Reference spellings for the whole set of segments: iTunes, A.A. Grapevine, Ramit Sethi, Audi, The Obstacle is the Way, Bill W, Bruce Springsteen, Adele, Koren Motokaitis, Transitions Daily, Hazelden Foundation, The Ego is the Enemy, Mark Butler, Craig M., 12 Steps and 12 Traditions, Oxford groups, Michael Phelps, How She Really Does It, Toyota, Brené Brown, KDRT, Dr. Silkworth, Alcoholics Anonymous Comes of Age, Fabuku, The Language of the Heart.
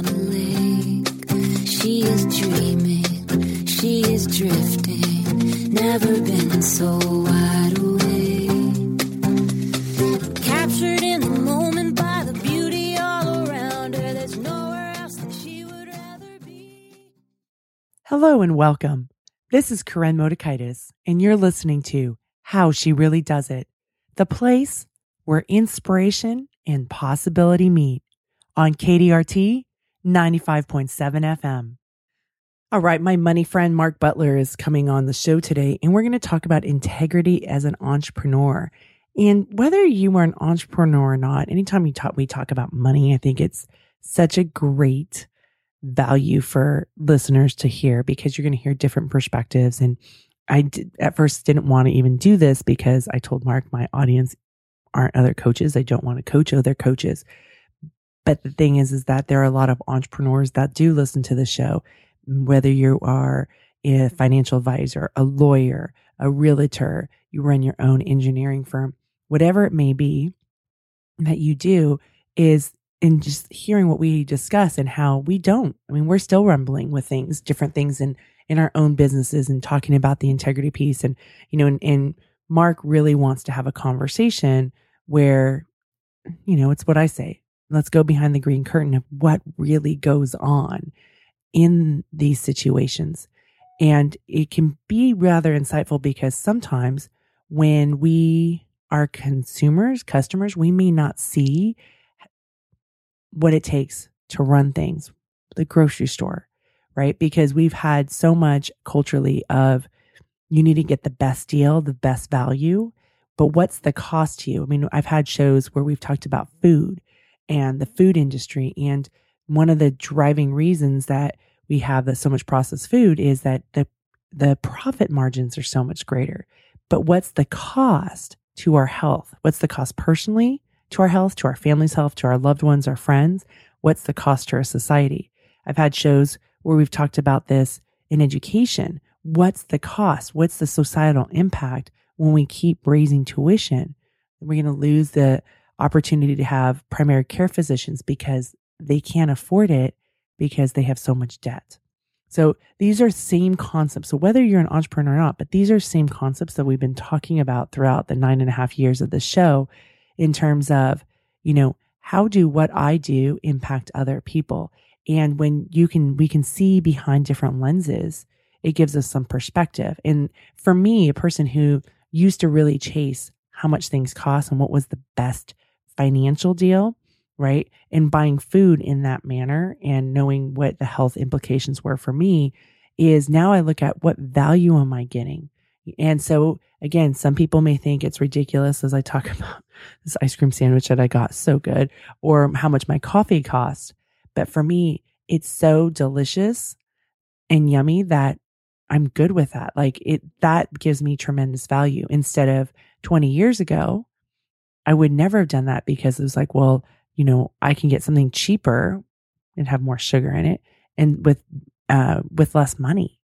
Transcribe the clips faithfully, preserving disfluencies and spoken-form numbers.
on a lake. She is dreaming, she is drifting, never been so wide awake. Captured in the moment by the beauty all around her, there's nowhere else that she would rather be. Hello and welcome. This is Koren Motokaitis, and you're listening to How She Really Does It, the place where inspiration and possibility meet on K D R T ninety-five point seven F M. All right, my money friend Mark Butler is coming on the show today, and we're going to talk about integrity as an entrepreneur. And whether you are an entrepreneur or not, anytime you talk, we talk about money, I think it's such a great value for listeners to hear because you're going to hear different perspectives. And I did, at first didn't want to even do this because I told Mark my audience aren't other coaches. I don't want to coach other coaches. But the thing is, is that there are a lot of entrepreneurs that do listen to the show, whether you are a financial advisor, a lawyer, a realtor, you run your own engineering firm, whatever it may be that you do is in just hearing what we discuss and how we don't. I mean, we're still rumbling with things, different things in, in our own businesses and talking about the integrity piece. And, you know, and, and Mark really wants to have a conversation where, you know, it's what I say. Let's go behind the green curtain of what really goes on in these situations. And it can be rather insightful because sometimes when we are consumers, customers, we may not see what it takes to run things, the grocery store, right? Because we've had so much culturally of you need to get the best deal, the best value, but what's the cost to you? I mean, I've had shows where we've talked about food and the food industry. And one of the driving reasons that we have the, so much processed food is that the the profit margins are so much greater. But what's the cost to our health? What's the cost personally to our health, to our family's health, to our loved ones, our friends? What's the cost to our society? I've had shows where we've talked about this in education. What's the cost? What's the societal impact when we keep raising tuition? We're going to lose the opportunity to have primary care physicians because they can't afford it because they have so much debt. So these are same concepts. So whether you're an entrepreneur or not, but these are same concepts that we've been talking about throughout the nine and a half years of the show in terms of, you know, how do what I do impact other people? And when you can, we can see behind different lenses, it gives us some perspective. And for me, a person who used to really chase how much things cost and what was the best financial deal, right? And buying food in that manner and knowing what the health implications were for me is now I look at what value am I getting? And so again, some people may think it's ridiculous as I talk about this ice cream sandwich that I got so good or how much my coffee costs. But for me, it's so delicious and yummy that I'm good with that. Like it, that gives me tremendous value instead of twenty years ago, I would never have done that because it was like, well, you know, I can get something cheaper and have more sugar in it and with, uh, with less money.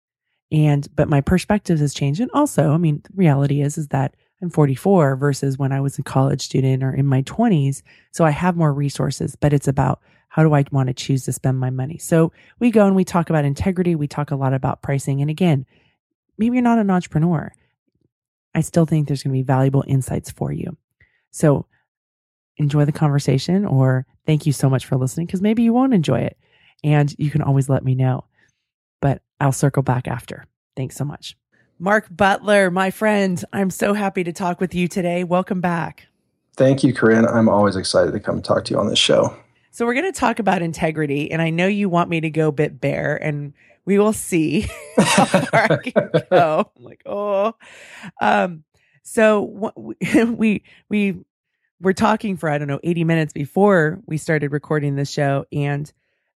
And, but my perspective has changed. And also, I mean, the reality is, is that I'm forty-four versus when I was a college student or in my twenties. So I have more resources, but it's about how do I want to choose to spend my money? So we go and we talk about integrity. We talk a lot about pricing. And again, maybe you're not an entrepreneur. I still think there's going to be valuable insights for you. So enjoy the conversation or thank you so much for listening because maybe you won't enjoy it and you can always let me know, but I'll circle back after. Thanks so much. Mark Butler, my friend, I'm so happy to talk with you today. Welcome back. Thank you, Koren. I'm always excited to come talk to you on this show. So we're going to talk about integrity and I know you want me to go bit bare and we will see how far I can go. I'm like, oh, um, So we we were talking for, I don't know, eighty minutes before we started recording this show. And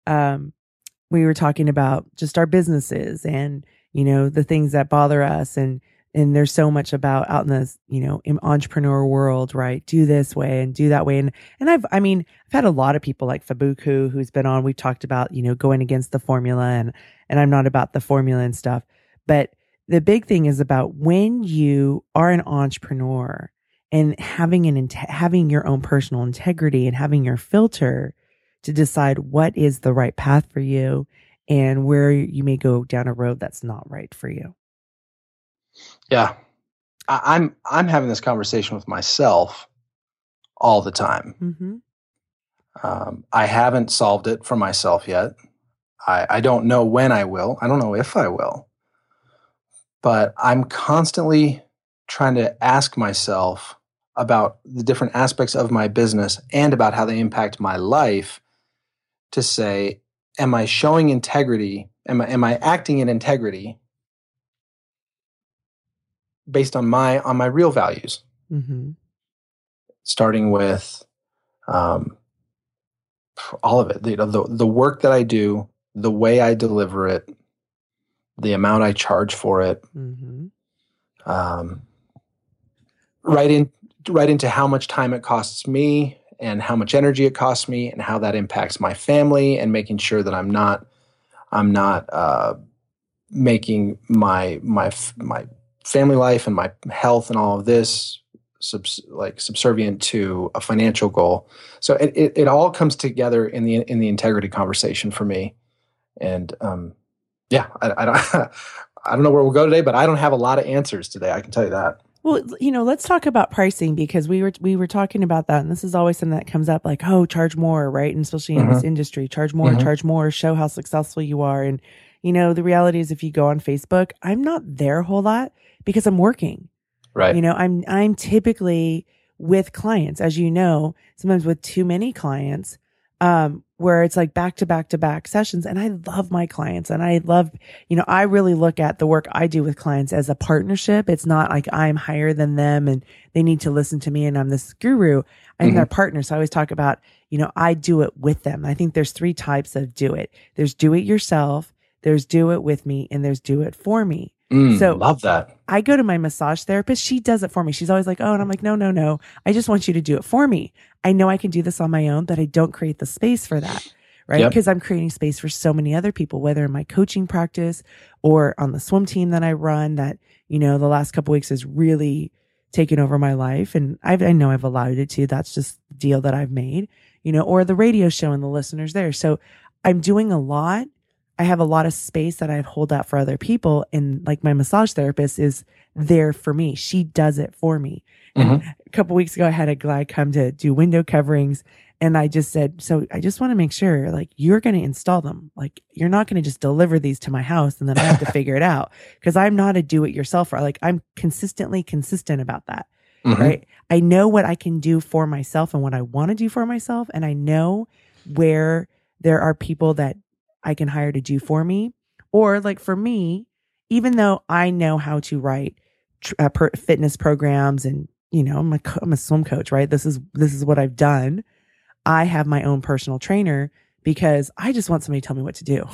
um, we were talking about just our businesses and, you know, the things that bother us. And and there's so much about out in the, you know, in entrepreneur world, right? Do this way and do that way. And, and I've, I mean, I've had a lot of people like Fabuku who's been on. We've talked about, you know, going against the formula and, and I'm not about the formula and stuff. But the big thing is about when you are an entrepreneur and having an, having your own personal integrity and having your filter, to decide what is the right path for you and where you may go down a road that's not right for you. Yeah. I, I'm, I'm having this conversation with myself all the time. Mm-hmm. Um, I haven't solved it for myself yet. I, I don't know when I will. I don't know if I will. But I'm constantly trying to ask myself about the different aspects of my business and about how they impact my life to say, am I showing integrity? Am I, am I acting in integrity based on my on my real values? Mm-hmm. Starting with um, all of it, the, the the work that I do, the way I deliver it, the amount I charge for it, mm-hmm. um, right in right into how much time it costs me and how much energy it costs me and how that impacts my family, and making sure that I'm not I'm not uh, making my my my family life and my health and all of this Subs, like subservient to a financial goal. So it, it it all comes together in the in the integrity conversation for me. And um, yeah, I, I don't I don't know where we'll go today, but I don't have a lot of answers today. I can tell you that. Well, you know, let's talk about pricing, because we were we were talking about that, and this is always something that comes up, like, oh, charge more, right? And especially in mm-hmm. this industry, charge more, mm-hmm. charge more, show how successful you are. And you know, the reality is, if you go on Facebook, I'm not there a whole lot because I'm working. Right. You know, I'm, I'm typically with clients, as you know, sometimes with too many clients, um, where it's like back to back to back sessions. And I love my clients, and I love, you know, I really look at the work I do with clients as a partnership. It's not like I'm higher than them and they need to listen to me and I'm this guru. I'm mm-hmm. their partner. So I always talk about, you know, I do it with them. I think there's three types of do it. There's do it yourself, there's do it with me, and there's do it for me. Mm, so love that. I go to my massage therapist. She does it for me. She's always like, oh, and I'm like, no, no, no. I just want you to do it for me. I know I can do this on my own, but I don't create the space for that, right? Because yep. I'm creating space for so many other people, whether in my coaching practice or on the swim team that I run that, you know, the last couple of weeks has really taken over my life. And I've, I know I've allowed it to. That's just the deal that I've made, you know, or the radio show and the listeners there. So I'm doing a lot. I have a lot of space that I hold out for other people. And like my massage therapist is there for me. She does it for me. Mm-hmm. And a couple of weeks ago, I had a guy come to do window coverings. And I just said, so I just want to make sure, like, you're going to install them. Like, you're not going to just deliver these to my house and then I have to figure it out. Cause I'm not a do it yourselfer. Like, I'm consistently consistent about that. Mm-hmm. Right. I know what I can do for myself and what I want to do for myself. And I know where there are people that I can hire to do for me. Or like for me, even though I know how to write uh, per- fitness programs and, you know, I'm a, co- I'm a swim coach, right? This is, this is what I've done. I have my own personal trainer because I just want somebody to tell me what to do.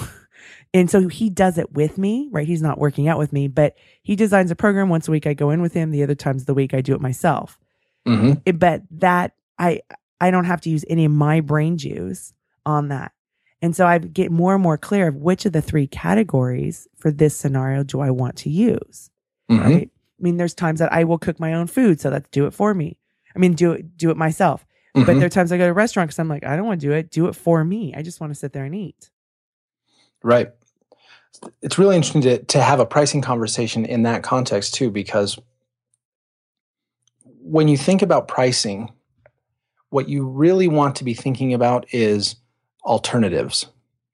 And so he does it with me, right? He's not working out with me, but he designs a program once a week. I go in with him. The other times of the week, I do it myself. Mm-hmm. It, but that I, I don't have to use any of my brain juice on that. And so I get more and more clear of which of the three categories for this scenario do I want to use, mm-hmm. right? I mean, there's times that I will cook my own food, so that's do it for me. I mean, do it, do it myself. Mm-hmm. But there are times I go to a restaurant because I'm like, I don't want to do it. Do it for me. I just want to sit there and eat. Right. It's really interesting to, to have a pricing conversation in that context too, because when you think about pricing, what you really want to be thinking about is alternatives,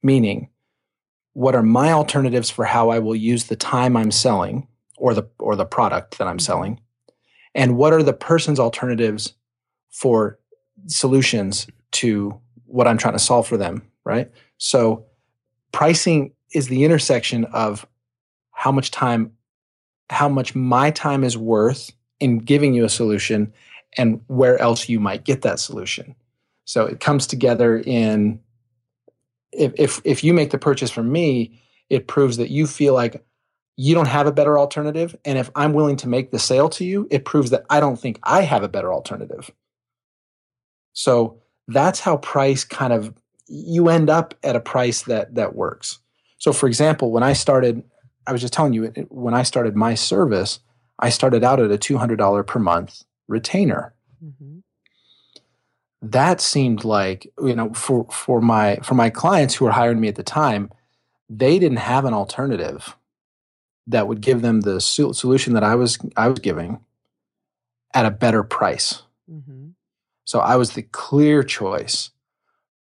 meaning what are my alternatives for how I will use the time I'm selling or the or the product that I'm selling, and what are the person's alternatives for solutions to what I'm trying to solve for them, right? So pricing is the intersection of how much time, how much my time is worth in giving you a solution and where else you might get that solution. So it comes together in If, if if you make the purchase from me, it proves that you feel like you don't have a better alternative. And if I'm willing to make the sale to you, it proves that I don't think I have a better alternative. So that's how price kind of, you end up at a price that that works. So for example, when I started, I was just telling you, when I started my service, I started out at a two hundred dollars per month retainer. Mm-hmm. that seemed like, you know, for for my for my clients who were hiring me at the time, they didn't have an alternative that would give them the so- solution that I was I was giving at a better price. Mm-hmm. So I was the clear choice.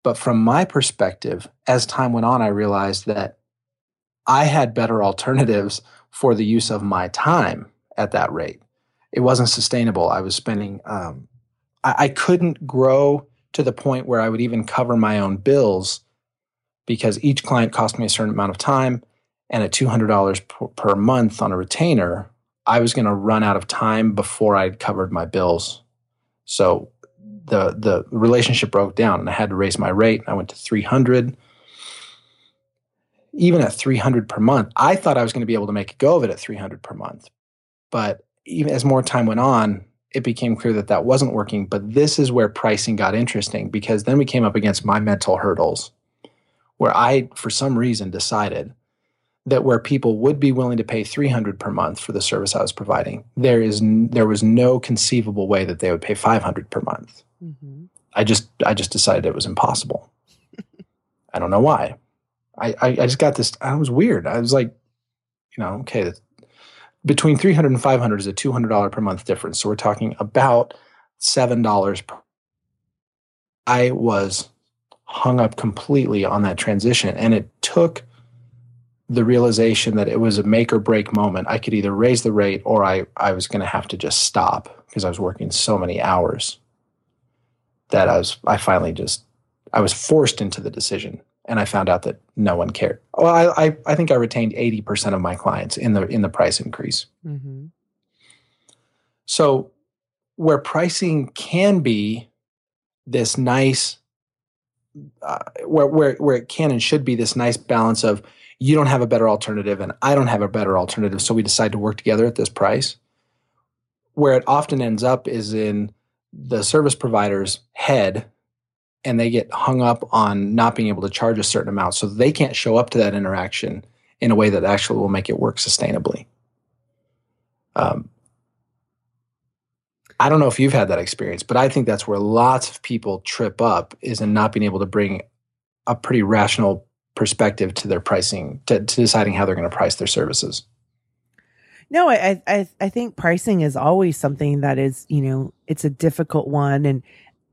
But from my perspective, as time went on, I realized that I had better alternatives for the use of my time at that rate. It wasn't sustainable. I was spending, um, I, I couldn't grow to the point where I would even cover my own bills, because each client cost me a certain amount of time, and at two hundred dollars per, per month on a retainer, I was going to run out of time before I'd covered my bills. So the the relationship broke down, and I had to raise my rate. I went to three hundred. Even at three hundred per month, I thought I was going to be able to make a go of it at three hundred per month. But even as more time went on, it became clear that that wasn't working. But this is where pricing got interesting, because then we came up against my mental hurdles, where I, for some reason, decided that where people would be willing to pay three hundred per month for the service I was providing, there is n- there was no conceivable way that they would pay five hundred per month. Mm-hmm. I just I just decided it was impossible. I don't know why. I, I, I just got this. I was weird. I was like, you know, okay, between three hundred and five hundred is a two hundred dollars per month difference. So we're talking about seven dollars per. I was hung up completely on that transition, and it took the realization that it was a make or break moment. I could either raise the rate, or I, I was going to have to just stop, because I was working so many hours that I was, I finally just, I was forced into the decision, and I found out that no one cared. Well, I, I, I think I retained eighty percent of my clients in the, in the price increase. Mm-hmm. So where pricing can be this nice, uh, where, where, where it can and should be this nice balance of, you don't have a better alternative and I don't have a better alternative, so we decide to work together at this price. Where it often ends up is in the service provider's head, and they get hung up on not being able to charge a certain amount, so they can't show up to that interaction in a way that actually will make it work sustainably. Um, I don't know if you've had that experience, but I think that's where lots of people trip up, is in not being able to bring a pretty rational perspective to their pricing, to, to deciding how they're going to price their services. No, I, I, I think pricing is always something that is, you know, it's a difficult one, and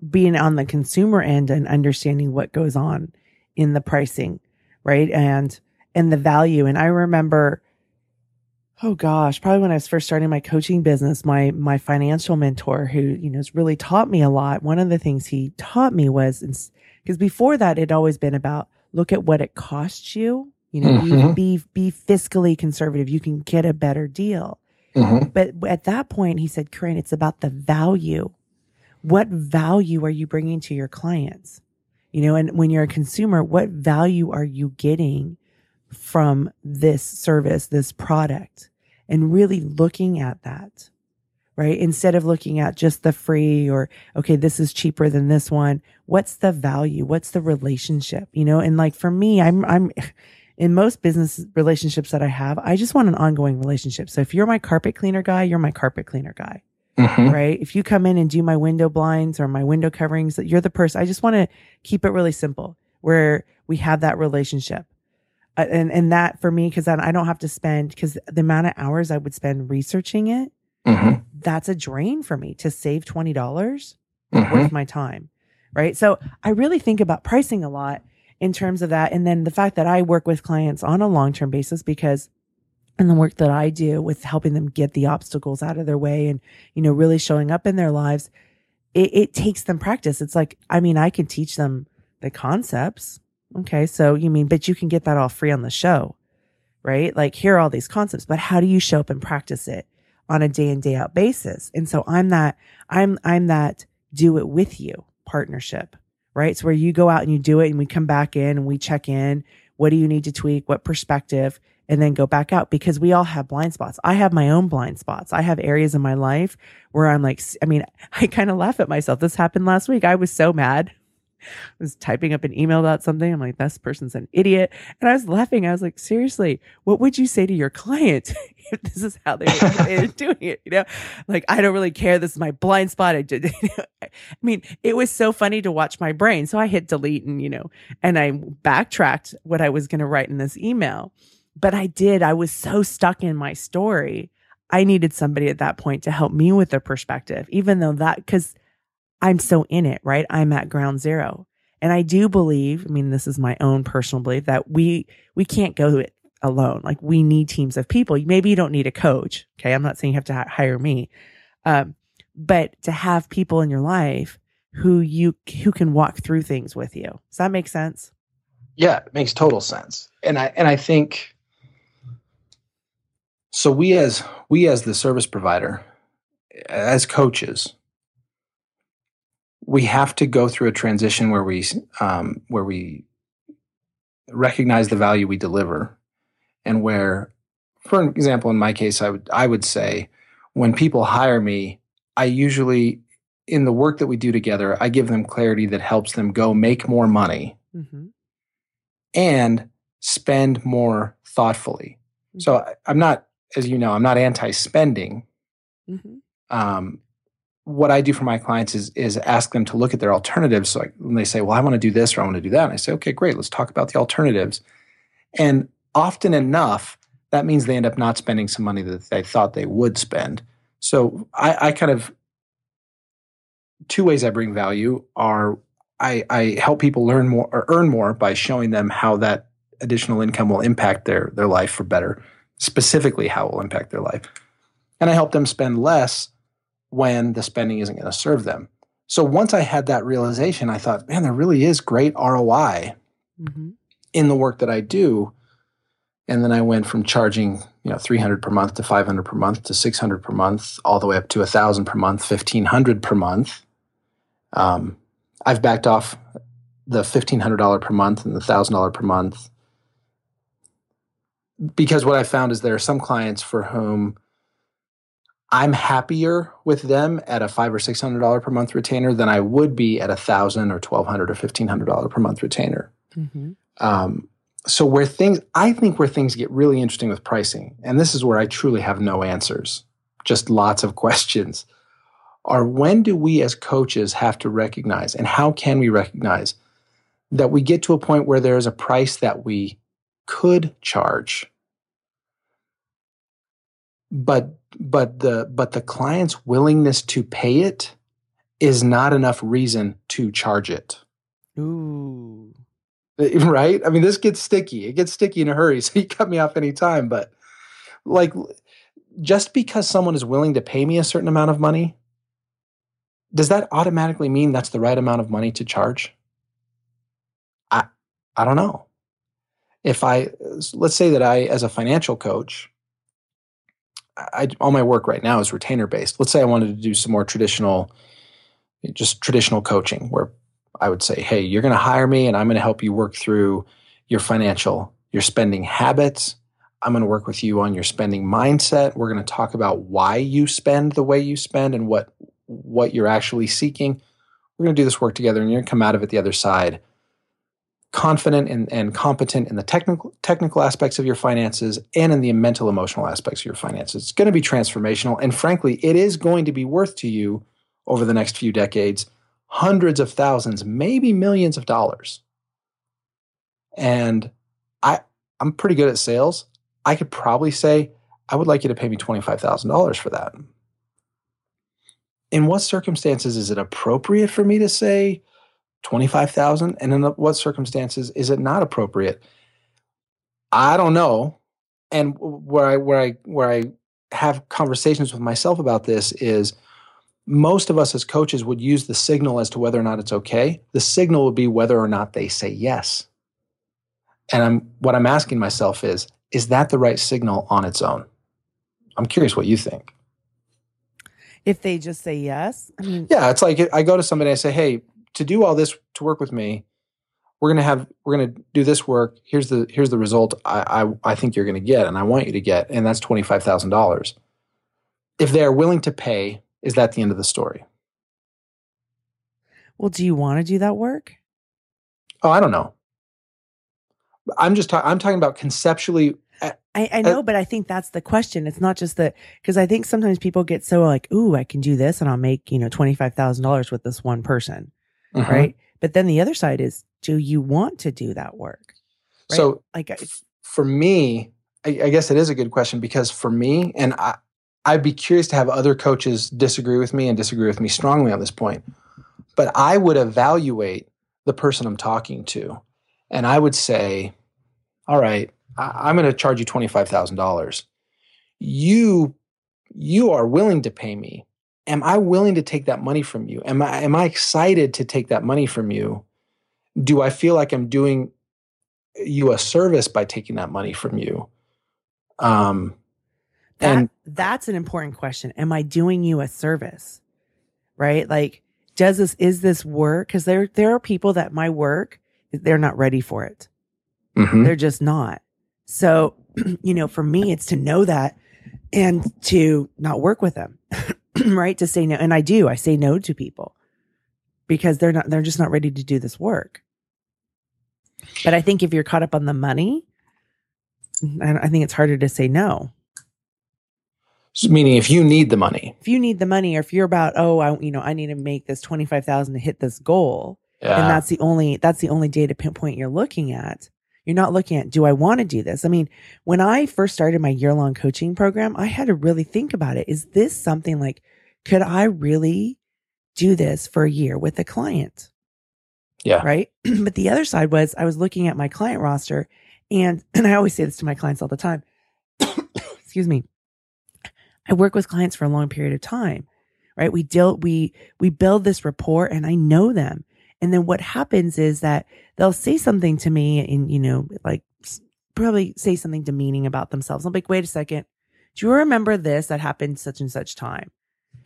being on the consumer end and understanding what goes on in the pricing, right? And, and the value. And I remember, oh gosh, probably when I was first starting my coaching business, my, my financial mentor, who, you know, has really taught me a lot. One of the things he taught me was, because before that, it had always been about, look at what it costs you, you know, mm-hmm. be, be fiscally conservative. You can get a better deal. Mm-hmm. But at that point, he said, Koren, it's about the value. What value are you bringing to your clients? You know, and when you're a consumer, what value are you getting from this service, this product? And really looking at that, right? Instead of looking at just the free, or, okay, this is cheaper than this one. What's the value? What's the relationship? You know, and like for me, I'm, I'm in most business relationships that I have, I just want an ongoing relationship. So if you're my carpet cleaner guy, you're my carpet cleaner guy, mm-hmm. right? If you come in and do my window blinds or my window coverings, that you're the person, I just want to keep it really simple where we have that relationship. Uh, and, and that for me, cause then I don't have to spend, cause the amount of hours I would spend researching it, mm-hmm. that's a drain for me to save twenty dollars mm-hmm. worth my time, right? So I really think about pricing a lot in terms of that. And then the fact that I work with clients on a long-term basis, because in the work that I do with helping them get the obstacles out of their way and, you know, really showing up in their lives, it, it takes them practice. It's like, I mean, I can teach them the concepts. Okay. So you mean, but you can get that all free on the show, right? Like, here are all these concepts, but how do you show up and practice it on a day in, day out basis? And so I'm that, I'm, I'm that do it with you partnership, right? It's where you go out and you do it, and we come back in and we check in. What do you need to tweak? What perspective? And then go back out, because we all have blind spots. I have my own blind spots. I have areas in my life where I'm like, I mean, I kind of laugh at myself. This happened last week. I was so mad was typing up an email about something. I'm like, this person's an idiot. And I was laughing. I was like, seriously, what would you say to your client if this is how they're doing it? You know, like, I don't really care. This is my blind spot. I did. You know? I mean, it was so funny to watch my brain. So I hit delete and, you know, and I backtracked what I was going to write in this email. But I did. I was so stuck in my story. I needed somebody at that point to help me with the perspective, even though that, because I'm so in it, right? I'm at ground zero. And I do believe, I mean, this is my own personal belief, that we we can't go it alone. Like, we need teams of people. Maybe you don't need a coach. Okay. I'm not saying you have to hire me. Um, but to have people in your life who you who can walk through things with you. Does that make sense? Yeah, it makes total sense. And I and I think so we as we as the service provider, as coaches, we have to go through a transition where we um, where we recognize the value we deliver, and where, for example, in my case, I would I would say when people hire me, I usually, in the work that we do together, I give them clarity that helps them go make more money mm-hmm. and spend more thoughtfully. Mm-hmm. So I, I'm not, as you know, I'm not anti-spending. Mm-hmm. Um, What I do for my clients is is ask them to look at their alternatives. So I, when they say, well, I want to do this or I want to do that, and I say, okay, great, let's talk about the alternatives. And often enough, that means they end up not spending some money that they thought they would spend. So I, I kind of, two ways I bring value are I, I help people learn more or earn more by showing them how that additional income will impact their their life for better, specifically how it will impact their life. And I help them spend less when the spending isn't going to serve them. So once I had that realization, I thought, man, there really is great R O I mm-hmm. in the work that I do. And then I went from charging, you know, three hundred dollars per month to five hundred dollars per month to six hundred dollars per month, all the way up to one thousand dollars per month, fifteen hundred dollars per month. Um, I've backed off the fifteen hundred dollars per month and the one thousand dollars per month, because what I found is there are some clients for whom I'm happier with them at a five or six hundred dollar per month retainer than I would be at a thousand or twelve hundred or fifteen hundred dollar per month retainer. Mm-hmm. Um, so where things, I think, where things get really interesting with pricing, and this is where I truly have no answers, just lots of questions, are when do we as coaches have to recognize, and how can we recognize, that we get to a point where there is a price that we could charge, but But the but the client's willingness to pay it is not enough reason to charge it. Ooh. Right? I mean, this gets sticky. It gets sticky in a hurry, so you cut me off any time. But like, just because someone is willing to pay me a certain amount of money, does that automatically mean that's the right amount of money to charge? I I don't know. If I let's say that I, as a financial coach, I, all my work right now is retainer-based. Let's say I wanted to do some more traditional, just traditional coaching, where I would say, hey, you're going to hire me and I'm going to help you work through your financial, your spending habits. I'm going to work with you on your spending mindset. We're going to talk about why you spend the way you spend and what what you're actually seeking. We're going to do this work together, and you're going to come out of it the other side confident and, and competent in the technical technical aspects of your finances and in the mental, emotional aspects of your finances. It's going to be transformational. And frankly, it is going to be worth to you over the next few decades, hundreds of thousands, maybe millions of dollars. And I, I'm pretty good at sales. I could probably say, I would like you to pay me twenty-five thousand dollars for that. In what circumstances is it appropriate for me to say twenty-five thousand dollars, and in what circumstances is it not appropriate? I don't know. And where I where I where I have conversations with myself about this is, most of us as coaches would use the signal as to whether or not it's okay. The signal would be whether or not they say yes. And I'm what I'm asking myself is, is that the right signal on its own? I'm curious what you think. If they just say yes, I mean, yeah, it's like I go to somebody and I say, hey, to do all this, to work with me, we're gonna have we're gonna do this work. Here's the here's the result I I, I think you're gonna get, and I want you to get, and that's twenty five thousand dollars. If they are willing to pay, is that the end of the story? Well, do you want to do that work? Oh, I don't know. I'm just ta- I'm talking about conceptually. Uh, I, I know, uh, but I think that's the question. It's not just that, because I think sometimes people get so like, ooh, I can do this and I'll make, you know, twenty-five thousand dollars with this one person. Mm-hmm. Right. But then the other side is, do you want to do that work? Right? So like, I, f- for me, I, I guess it is a good question, because for me, and I, I'd be curious to have other coaches disagree with me and disagree with me strongly on this point, but I would evaluate the person I'm talking to. And I would say, all right, I, I'm going to charge you twenty-five thousand dollars. You, you are willing to pay me. Am I willing to take that money from you? Am I, am I excited to take that money from you? Do I feel like I'm doing you a service by taking that money from you? Um, that, and that's an important question. Am I doing you a service? Right? Like, does this, is this work? Because there, there are people that my work, they're not ready for it. Mm-hmm. They're just not. So, you know, for me, it's to know that and to not work with them, right? To say no. And I do, I say no to people because they're not, they're just not ready to do this work. But I think if you're caught up on the money, I, I think it's harder to say no. So meaning if you need the money, if you need the money, or if you're about, oh, I, you know, I need to make this twenty-five thousand to hit this goal. Yeah. And that's the only, that's the only data pinpoint you're looking at. You're not looking at, do I want to do this? I mean, when I first started my year long coaching program, I had to really think about it. Is this something like, could I really do this for a year with a client? Yeah. Right. But the other side was I was looking at my client roster, and, and I always say this to my clients all the time. Excuse me. I work with clients for a long period of time, right? We deal, we, we build this rapport, and I know them. And then what happens is that they'll say something to me and, you know, like probably say something demeaning about themselves. I'm like, wait a second. Do you remember this that happened such and such time?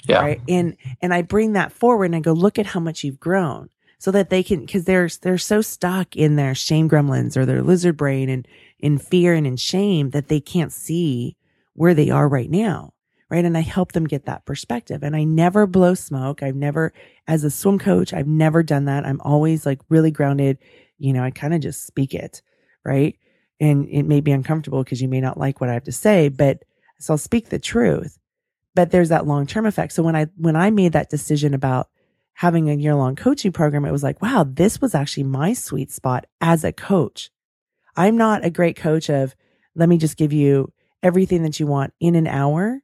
Yeah. Right. And, and I bring that forward and I go, look at how much you've grown, so that they can, cause they're, they're so stuck in their shame gremlins or their lizard brain and in fear and in shame that they can't see where they are right now. Right. And I help them get that perspective. And I never blow smoke. I've never, as a swim coach, I've never done that. I'm always like really grounded. You know, I kind of just speak it. Right. And it may be uncomfortable because you may not like what I have to say, but so I'll speak the truth, but there's that long-term effect. So when I, when I made that decision about having a year-long coaching program, it was like, wow, this was actually my sweet spot as a coach. I'm not a great coach of, let me just give you everything that you want in an hour.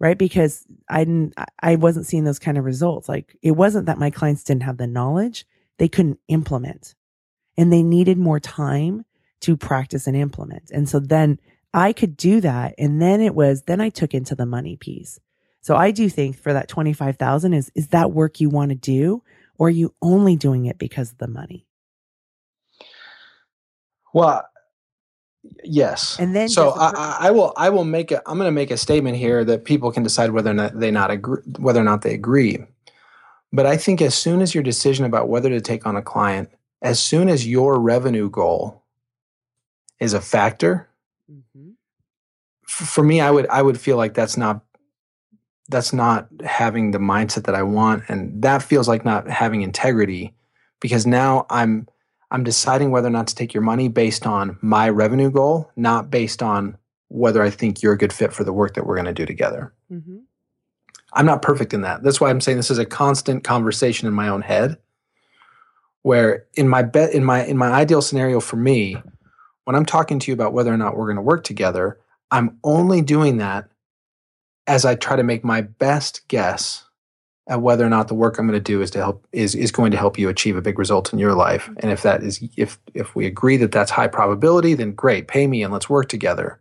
Right? Because I didn't, I wasn't seeing those kind of results. Like, it wasn't that my clients didn't have the knowledge, they couldn't implement, and they needed more time to practice and implement. And so then I could do that. And then it was, then I took into the money piece. So I do think for that twenty-five thousand is, is that work you want to do, or are you only doing it because of the money? Well, yes. And then so I, I, I will, I will make a, I'm going to make a statement here that people can decide whether or not they not agree, whether or not they agree. But I think as soon as your decision about whether to take on a client, as soon as your revenue goal is a factor, mm-hmm. f- for me, I would, I would feel like that's not, that's not having the mindset that I want. And that feels like not having integrity, because now I'm, I'm deciding whether or not to take your money based on my revenue goal, not based on whether I think you're a good fit for the work that we're going to do together. Mm-hmm. I'm not perfect in that. That's why I'm saying this is a constant conversation in my own head, where in my be- in my in my ideal scenario for me, when I'm talking to you about whether or not we're going to work together, I'm only doing that as I try to make my best guess at whether or not the work I'm going to do is to help is is going to help you achieve a big result in your life. And if that is if if we agree that that's high probability, then great, pay me and let's work together.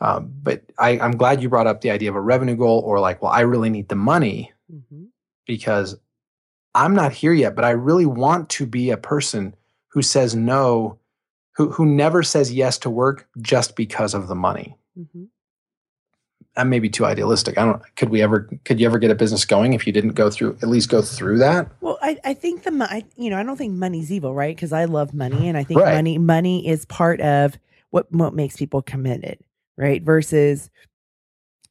Um, but I, I'm glad you brought up the idea of a revenue goal, or like, well, I really need the money, mm-hmm. because I'm not here yet, but I really want to be a person who says no, who who never says yes to work just because of the money. Mm-hmm. That may be too idealistic. I don't, could we ever, could you ever get a business going if you didn't go through, at least go through that? Well, I, I think the, I, you know, I don't think money's evil, right? Because I love money, and I think right. money, money is part of what, what makes people committed, right? Versus,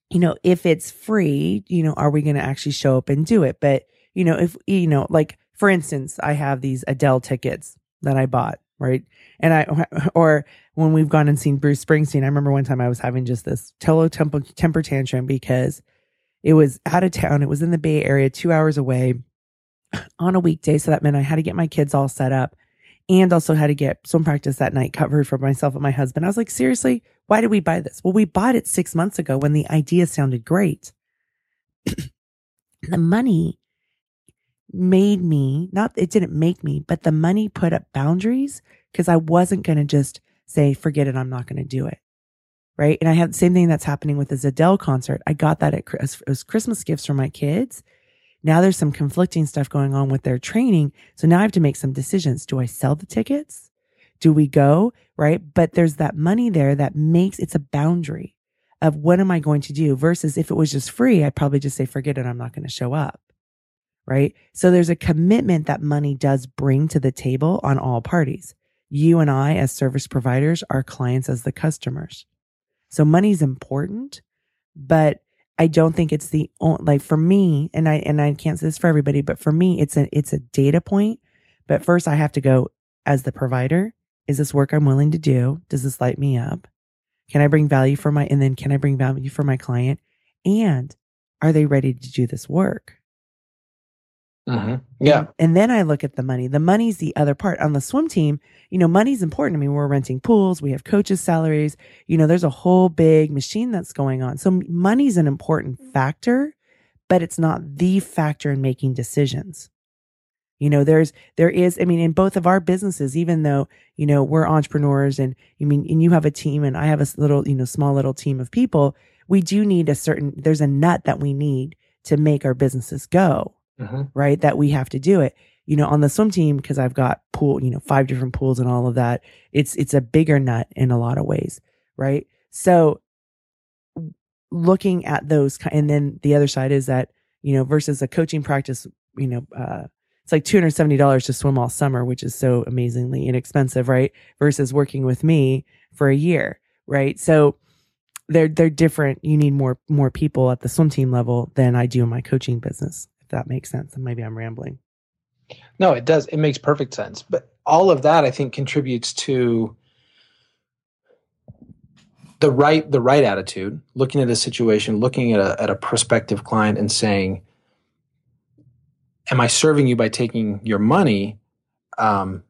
you know, if it's free, you know, are we going to actually show up and do it? But, you know, if, you know, like for instance, I have these Adele tickets that I bought, right? And I, or when we've gone and seen Bruce Springsteen, I remember one time I was having just this tello temper, temper tantrum because it was out of town. It was in the Bay Area, two hours away on a weekday. So that meant I had to get my kids all set up and also had to get swim practice that night covered for myself and my husband. I was like, seriously, why did we buy this? Well, we bought it six months ago when the idea sounded great. The money made me, not, it didn't make me, but the money put up boundaries because I wasn't going to just say, forget it, I'm not going to do it. Right. And I have the same thing that's happening with the Adele concert. I got that at as, as Christmas gifts for my kids. Now there's some conflicting stuff going on with their training. So now I have to make some decisions. Do I sell the tickets? Do we go? Right. But there's that money there that makes, it's a boundary of what am I going to do versus if it was just free, I'd probably just say, forget it, I'm not going to show up. Right. So there's a commitment that money does bring to the table on all parties. You and I as service providers, our clients as the customers. So money's important, but I don't think it's the only, like for me, and I, and I can't say this for everybody, but for me, it's a, it's a data point. But first I have to go as the provider, is this work I'm willing to do? Does this light me up? Can I bring value for my, and then can I bring value for my client? And are they ready to do this work? Uh-huh. Yeah. And, and then I look at the money. The money's the other part. On the swim team, you know, money's important. I mean, we're renting pools. We have coaches' salaries. You know, there's a whole big machine that's going on. So money's an important factor, but it's not the factor in making decisions. You know, there's, there is, I mean, in both of our businesses, even though, you know, we're entrepreneurs and you I mean, and you have a team and I have a little, you know, small little team of people, we do need a certain, there's a nut that we need to make our businesses go. Uh-huh. Right. That we have to do it, you know, on the swim team, because I've got pool, you know, five different pools and all of that. It's, it's a bigger nut in a lot of ways. Right. So looking at those, and then the other side is that, you know, versus a coaching practice, you know, uh, it's like two hundred seventy dollars to swim all summer, which is so amazingly inexpensive. Right. Versus working with me for a year. Right. So they're, they're different. You need more, more people at the swim team level than I do in my coaching business. If that makes sense. And maybe I'm rambling. No, it does. It makes perfect sense. But all of that, I think, contributes to the right, the right attitude, looking at a situation, looking at a, at a prospective client and saying, am I serving you by taking your money? Um,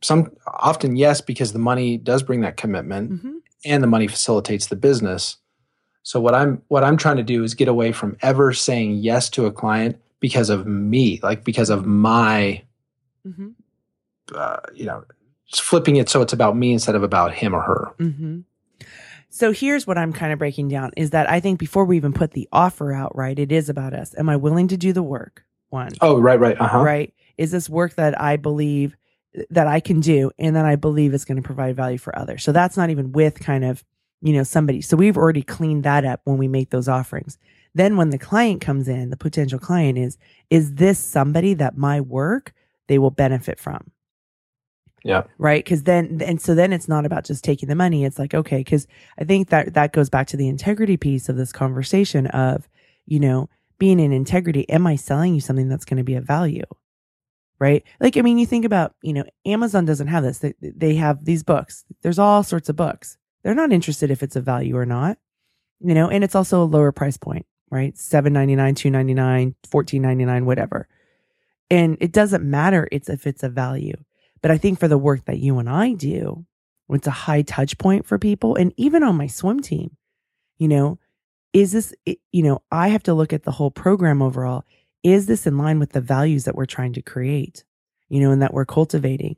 some often, yes, because the money does bring that commitment mm-hmm. and the money facilitates the business. So what I'm, what I'm trying to do is get away from ever saying yes to a client because of me, like because of my, mm-hmm. uh, you know, flipping it. So it's about me instead of about him or her. Mm-hmm. So here's what I'm kind of breaking down is that I think before we even put the offer out, right, it is about us. Am I willing to do the work? One. Oh, right, right. Uh-huh. Right. Is this work that I believe that I can do and that I believe is going to provide value for others? So that's not even with kind of, you know, somebody. So we've already cleaned that up when we make those offerings. Then when the client comes in, the potential client is, is this somebody that my work, they will benefit from? Yeah. Right. Cause then, and so then it's not about just taking the money. It's like, okay. Cause I think that that goes back to the integrity piece of this conversation of, you know, being in integrity. Am I selling you something that's going to be of value? Right. Like, I mean, you think about, you know, Amazon doesn't have this. They, they have these books. There's all sorts of books. They're not interested if it's a value or not, you know, and it's also a lower price point, right? seven ninety-nine, two ninety-nine, fourteen ninety-nine, whatever. And it doesn't matter it's if it's a value. But I think for the work that you and I do, it's a high touch point for people. And even on my swim team, you know, is this, you know, I have to look at the whole program overall. Is this in line with the values that we're trying to create, you know, and that we're cultivating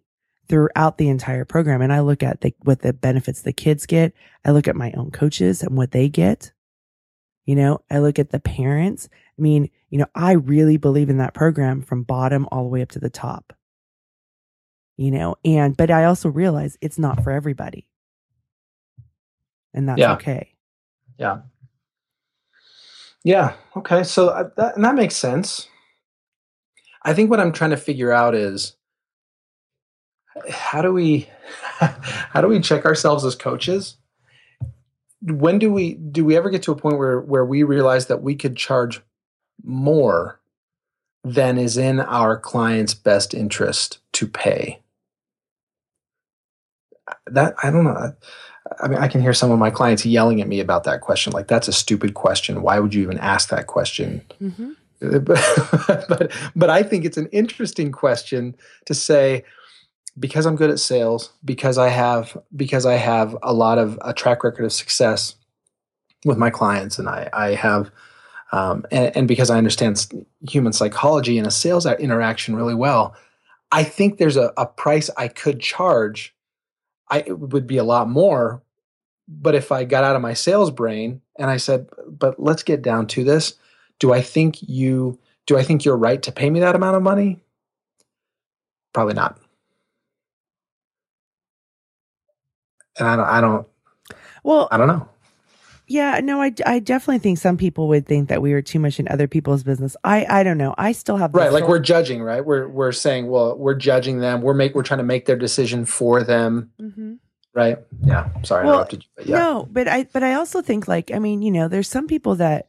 throughout the entire program? And I look at the, what the benefits the kids get. I look at my own coaches and what they get. You know, I look at the parents. I mean, you know, I really believe in that program from bottom all the way up to the top, you know, and, but I also realize it's not for everybody and that's yeah. okay. Yeah. Yeah. Okay. So I, that, and that makes sense. I think what I'm trying to figure out is, How do we, how do we check ourselves as coaches? When do we, do we ever get to a point where, where we realize that we could charge more than is in our client's best interest to pay? that, I don't know. I mean, I can hear some of my clients yelling at me about that question. Like, that's a stupid question. Why would you even ask that question? Mm-hmm. But, but, but I think it's an interesting question to say, because I'm good at sales, because I have, because I have a lot of a track record of success with my clients, and I, I have, um, and, and because I understand human psychology and a sales interaction really well, I think there's a, a price I could charge. I, it would be a lot more, but if I got out of my sales brain and I said, but let's get down to this. Do I think you, do I think you're right to pay me that amount of money? Probably not. And I don't, I don't, well, I don't know. Yeah, no, I, I definitely think some people would think that we were too much in other people's business. I, I don't know. I still have. Right. Soul. Like, we're judging, right? We're, we're saying, well, we're judging them. We're make, we're trying to make their decision for them. Mm-hmm. Right. Yeah. Sorry. Well, I interrupted you, but yeah. No, but I, but I also think, like, I mean, you know, there's some people that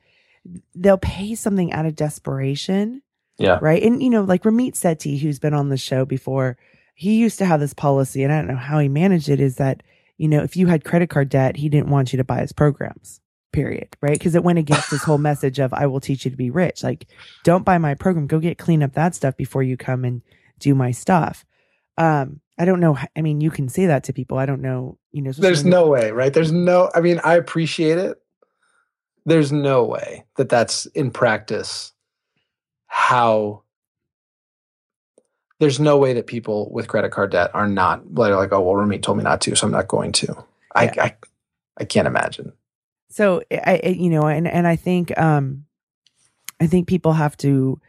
they'll pay something out of desperation. Yeah. Right. And, you know, like Ramit Sethi, who's been on the show before, he used to have this policy, and I don't know how he managed it, is that, you know, if you had credit card debt, he didn't want you to buy his programs, period, right? Because it went against his whole message of, I will teach you to be rich. Like, don't buy my program. Go get clean up that stuff before you come and do my stuff. Um, I don't know. I mean, you can say that to people. I don't know. You know, there's no that. way, right? There's no, I mean, I appreciate it. There's no way that that's in practice how... There's no way that people with credit card debt are not like, oh, well, Ramit told me not to, so I'm not going to. I, yeah. I, I can't imagine. So, I, I, you know, and, and I think, um, I think people have to,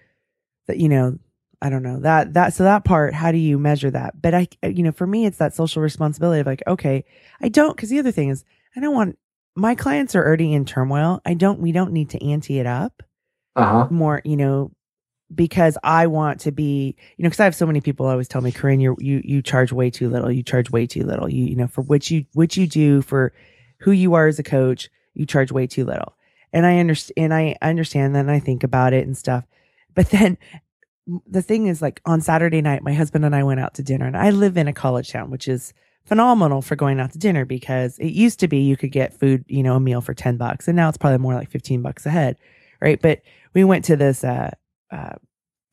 you know, I don't know that, that, so that part, how do you measure that? But I, you know, for me, it's that social responsibility of like, okay, I don't, cause the other thing is, I don't want, my clients are already in turmoil. I don't, we don't need to ante it up uh-huh. more, you know, because I want to be, you know, because I have so many people always tell me, Koren, you you you charge way too little. You charge way too little. You you know, for what you what you do, for who you are as a coach, you charge way too little. And I understand. And I understand that. And I think about it and stuff. But then the thing is, like, on Saturday night, my husband and I went out to dinner. And I live in a college town, which is phenomenal for going out to dinner, because it used to be you could get food, you know, a meal for ten bucks, and now it's probably more like fifteen bucks a head, right? But we went to this. Uh, Uh,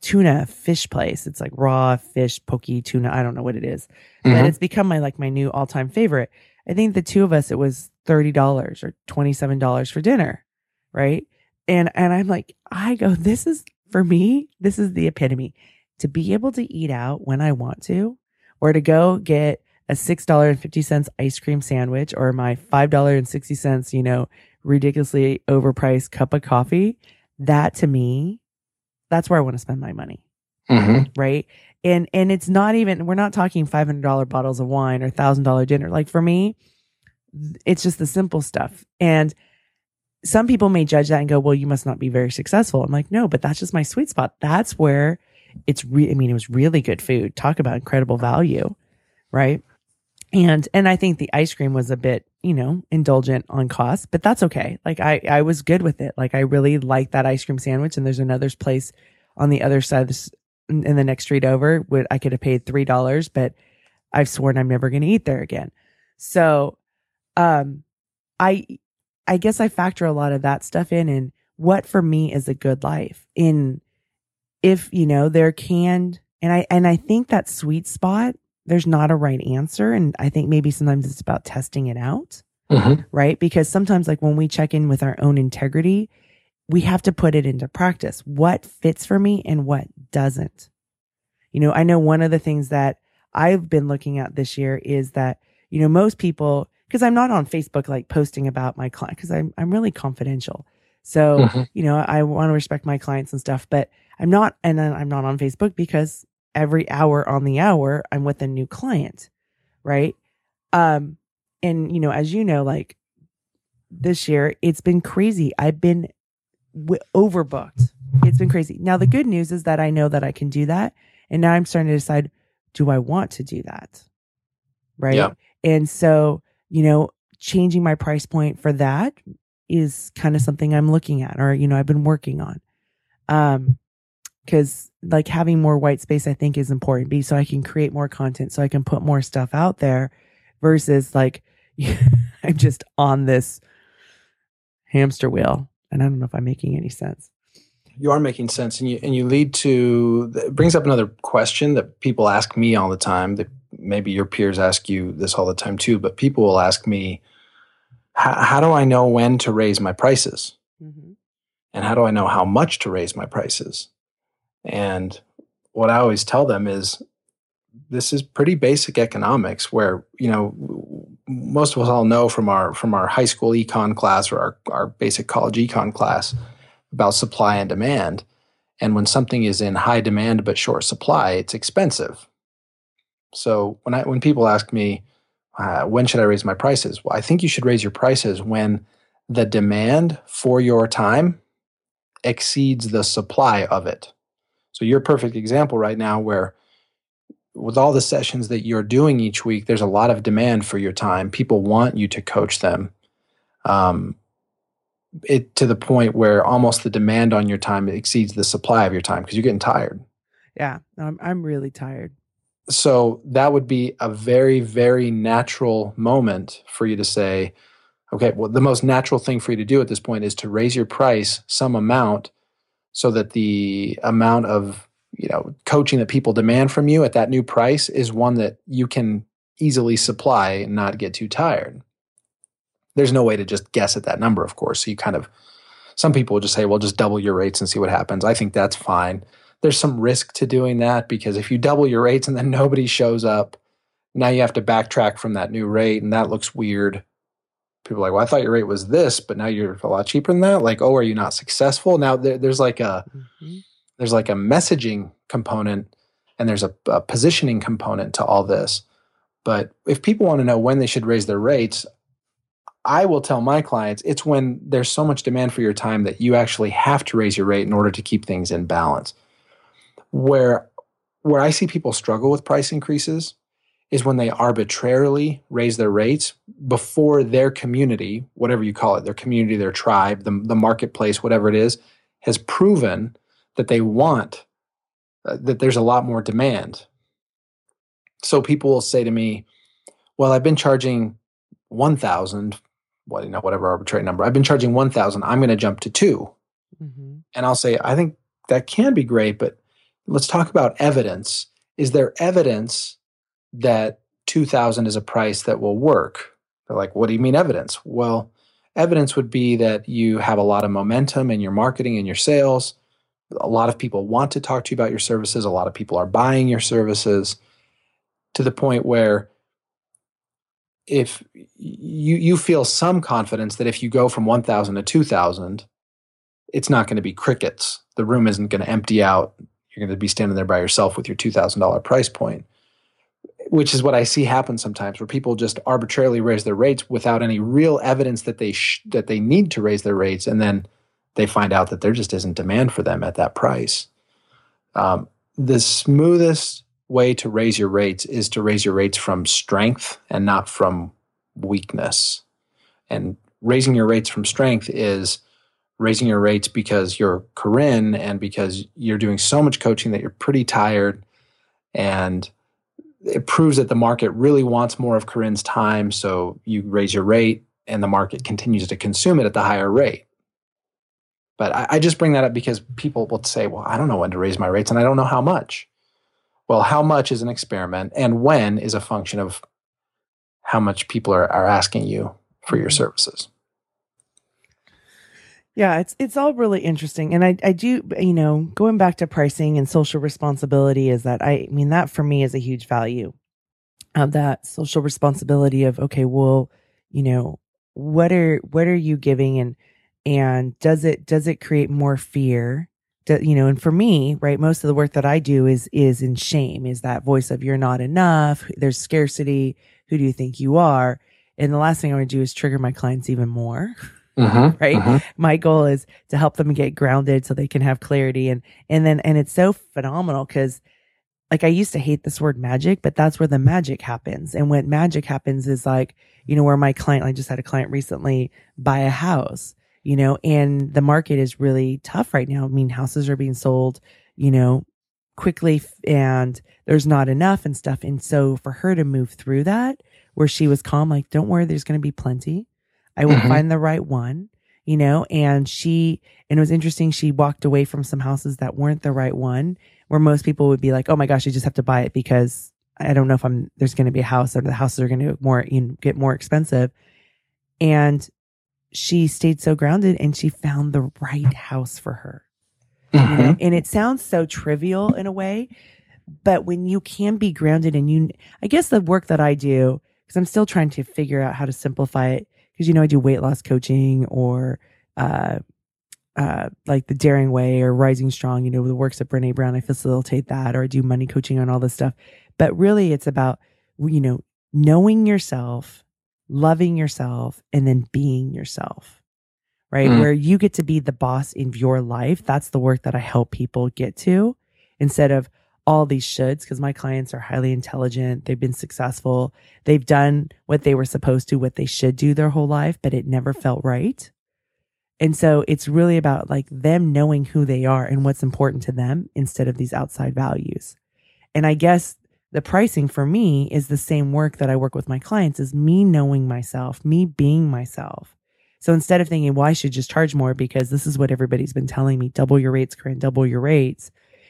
tuna fish place. It's like raw fish, poke tuna. I don't know what it is, but mm-hmm. it's become my, like, my new all time favorite. I think the two of us, it was thirty dollars or twenty-seven dollars for dinner. Right. And, and I'm like, I go, this is for me, this is the epitome, to be able to eat out when I want to, or to go get a six dollars and fifty cents ice cream sandwich, or my five dollars and sixty cents, you know, ridiculously overpriced cup of coffee. That, to me, that's where I want to spend my money. Mm-hmm. Right. And, and it's not even, we're not talking five hundred dollars bottles of wine or one thousand dollars dinner. Like, for me, it's just the simple stuff. And some people may judge that and go, well, you must not be very successful. I'm like, no, but that's just my sweet spot. That's where it's re- I mean, it was really good food. Talk about incredible value. Right. And, and I think the ice cream was a bit, you know, indulgent on cost, but that's okay. Like, I, I was good with it. Like, I really liked that ice cream sandwich, and there's another place on the other side of this, in the next street over, where I could have paid three dollars, but I've sworn I'm never going to eat there again. So, um, I, I guess I factor a lot of that stuff in, and what for me is a good life in, if, you know, there can, and I, and I think that sweet spot, there's not a right answer. And I think maybe sometimes it's about testing it out, mm-hmm. right? Because sometimes, like, when we check in with our own integrity, we have to put it into practice. What fits for me and what doesn't? You know, I know one of the things that I've been looking at this year is that, you know, most people, because I'm not on Facebook, like, posting about my client, because I'm, I'm really confidential. So, mm-hmm. you know, I want to respect my clients and stuff, but I'm not, and then I'm not on Facebook because every hour on the hour, I'm with a new client, right? Um, and, you know, as you know, like, this year, it's been crazy. I've been w- overbooked. It's been crazy. Now, the good news is that I know that I can do that. And now I'm starting to decide, do I want to do that? Right? Yeah. And so, you know, changing my price point for that is kind of something I'm looking at, or, you know, I've been working on. Um, Because, like, having more white space, I think, is important. So I can create more content, so I can put more stuff out there versus like, I'm just on this hamster wheel. And I don't know if I'm making any sense. You are making sense. And you, and you lead to, it brings up another question that people ask me all the time, that maybe your peers ask you this all the time too, but people will ask me, how do I know when to raise my prices? Mm-hmm. And how do I know how much to raise my prices? And what I always tell them is, this is pretty basic economics where, you know, most of us all know from our from our high school econ class or our, our basic college econ class about supply and demand. And when something is in high demand but short supply, it's expensive. So when I when people ask me, uh, when should I raise my prices? Well, I think you should raise your prices when the demand for your time exceeds the supply of it. So you're a perfect example right now where with all the sessions that you're doing each week, there's a lot of demand for your time. People want you to coach them um, it, to the point where almost the demand on your time exceeds the supply of your time because you're getting tired. Yeah, I'm, I'm really tired. So that would be a very, very natural moment for you to say, okay, well, the most natural thing for you to do at this point is to raise your price some amount so that the amount of, you know, coaching that people demand from you at that new price is one that you can easily supply and not get too tired. There's no way to just guess at that number, of course. So you kind of, some people just say, well, just double your rates and see what happens. I think that's fine. There's some risk to doing that because if you double your rates and then nobody shows up, now you have to backtrack from that new rate and that looks weird. People are like, well, I thought your rate was this, but now you're a lot cheaper than that. Like, oh, are you not successful? Now there, there's like a mm-hmm. there's like a messaging component and there's a, a positioning component to all this. But if people want to know when they should raise their rates, I will tell my clients it's when there's so much demand for your time that you actually have to raise your rate in order to keep things in balance. Where where I see people struggle with price increases is when they arbitrarily raise their rates before their community, whatever you call it, their community, their tribe, the, the marketplace, whatever it is, has proven that they want, uh, that there's a lot more demand. So people will say to me, well, I've been charging one thousand, well, you know, whatever arbitrary number, I've been charging one thousand, I'm going to jump to two. Mm-hmm. And I'll say, I think that can be great, but let's talk about evidence. Is there evidence that two thousand is a price that will work? They're like, what do you mean evidence? Well, evidence would be that you have a lot of momentum in your marketing and your sales. A lot of people want to talk to you about your services. A lot of people are buying your services to the point where if you, you feel some confidence that if you go from one thousand to two thousand, it's not going to be crickets. The room isn't going to empty out. You're going to be standing there by yourself with your two thousand dollars price point, which is what I see happen sometimes where people just arbitrarily raise their rates without any real evidence that they sh- that they need to raise their rates. And then they find out that there just isn't demand for them at that price. Um, the smoothest way to raise your rates is to raise your rates from strength and not from weakness. And raising your rates from strength is raising your rates because you're Koren and because you're doing so much coaching that you're pretty tired, and it proves that the market really wants more of Koren's time. So you raise your rate and the market continues to consume it at the higher rate. But I, I just bring that up because people will say, well, I don't know when to raise my rates and I don't know how much. Well, how much is an experiment and when is a function of how much people are, are asking you for your services. Yeah, it's it's all really interesting. And I, I do, you know, going back to pricing and social responsibility is that, I, I mean, that for me is a huge value of that social responsibility of, okay, well, you know, what are what are you giving, and and does it does it create more fear? Do, you know, and for me, right, most of the work that I do is is in shame, is that voice of you're not enough, there's scarcity, who do you think you are? And the last thing I want to do is trigger my clients even more. Uh-huh, right. Uh-huh. My goal is to help them get grounded so they can have clarity. And, and then, and it's so phenomenal because like I used to hate this word magic, but that's where the magic happens. And when magic happens is like, you know, where my client, I just had a client recently buy a house, you know, and the market is really tough right now. I mean, houses are being sold, you know, quickly and there's not enough and stuff. And so for her to move through that, where she was calm, like, don't worry, there's going to be plenty. I will mm-hmm. find the right one, you know, and she, and it was interesting. She walked away from some houses that weren't the right one, where most people would be like, oh my gosh, you just have to buy it because I don't know if I'm, there's going to be a house, or the houses are going to more, you know, get more expensive. And she stayed so grounded and she found the right house for her. Mm-hmm. You know? And it sounds so trivial in a way, but when you can be grounded and you, I guess the work that I do, because I'm still trying to figure out how to simplify it, because, you know, I do weight loss coaching or uh, uh, like the Daring Way or Rising Strong, you know, the works of Brené Brown, I facilitate that, or I do money coaching on all this stuff. But really it's about, you know, knowing yourself, loving yourself, and then being yourself, right? Mm. Where you get to be the boss in your life. That's the work that I help people get to, instead of all these shoulds, because my clients are highly intelligent. They've been successful. They've done what they were supposed to, what they should do their whole life, but it never felt right. And so it's really about like them knowing who they are and what's important to them, instead of these outside values. And I guess the pricing for me is the same work that I work with my clients, is me knowing myself, me being myself. So instead of thinking, well, I should just charge more because this is what everybody's been telling me, double your rates, Koren, double your rates,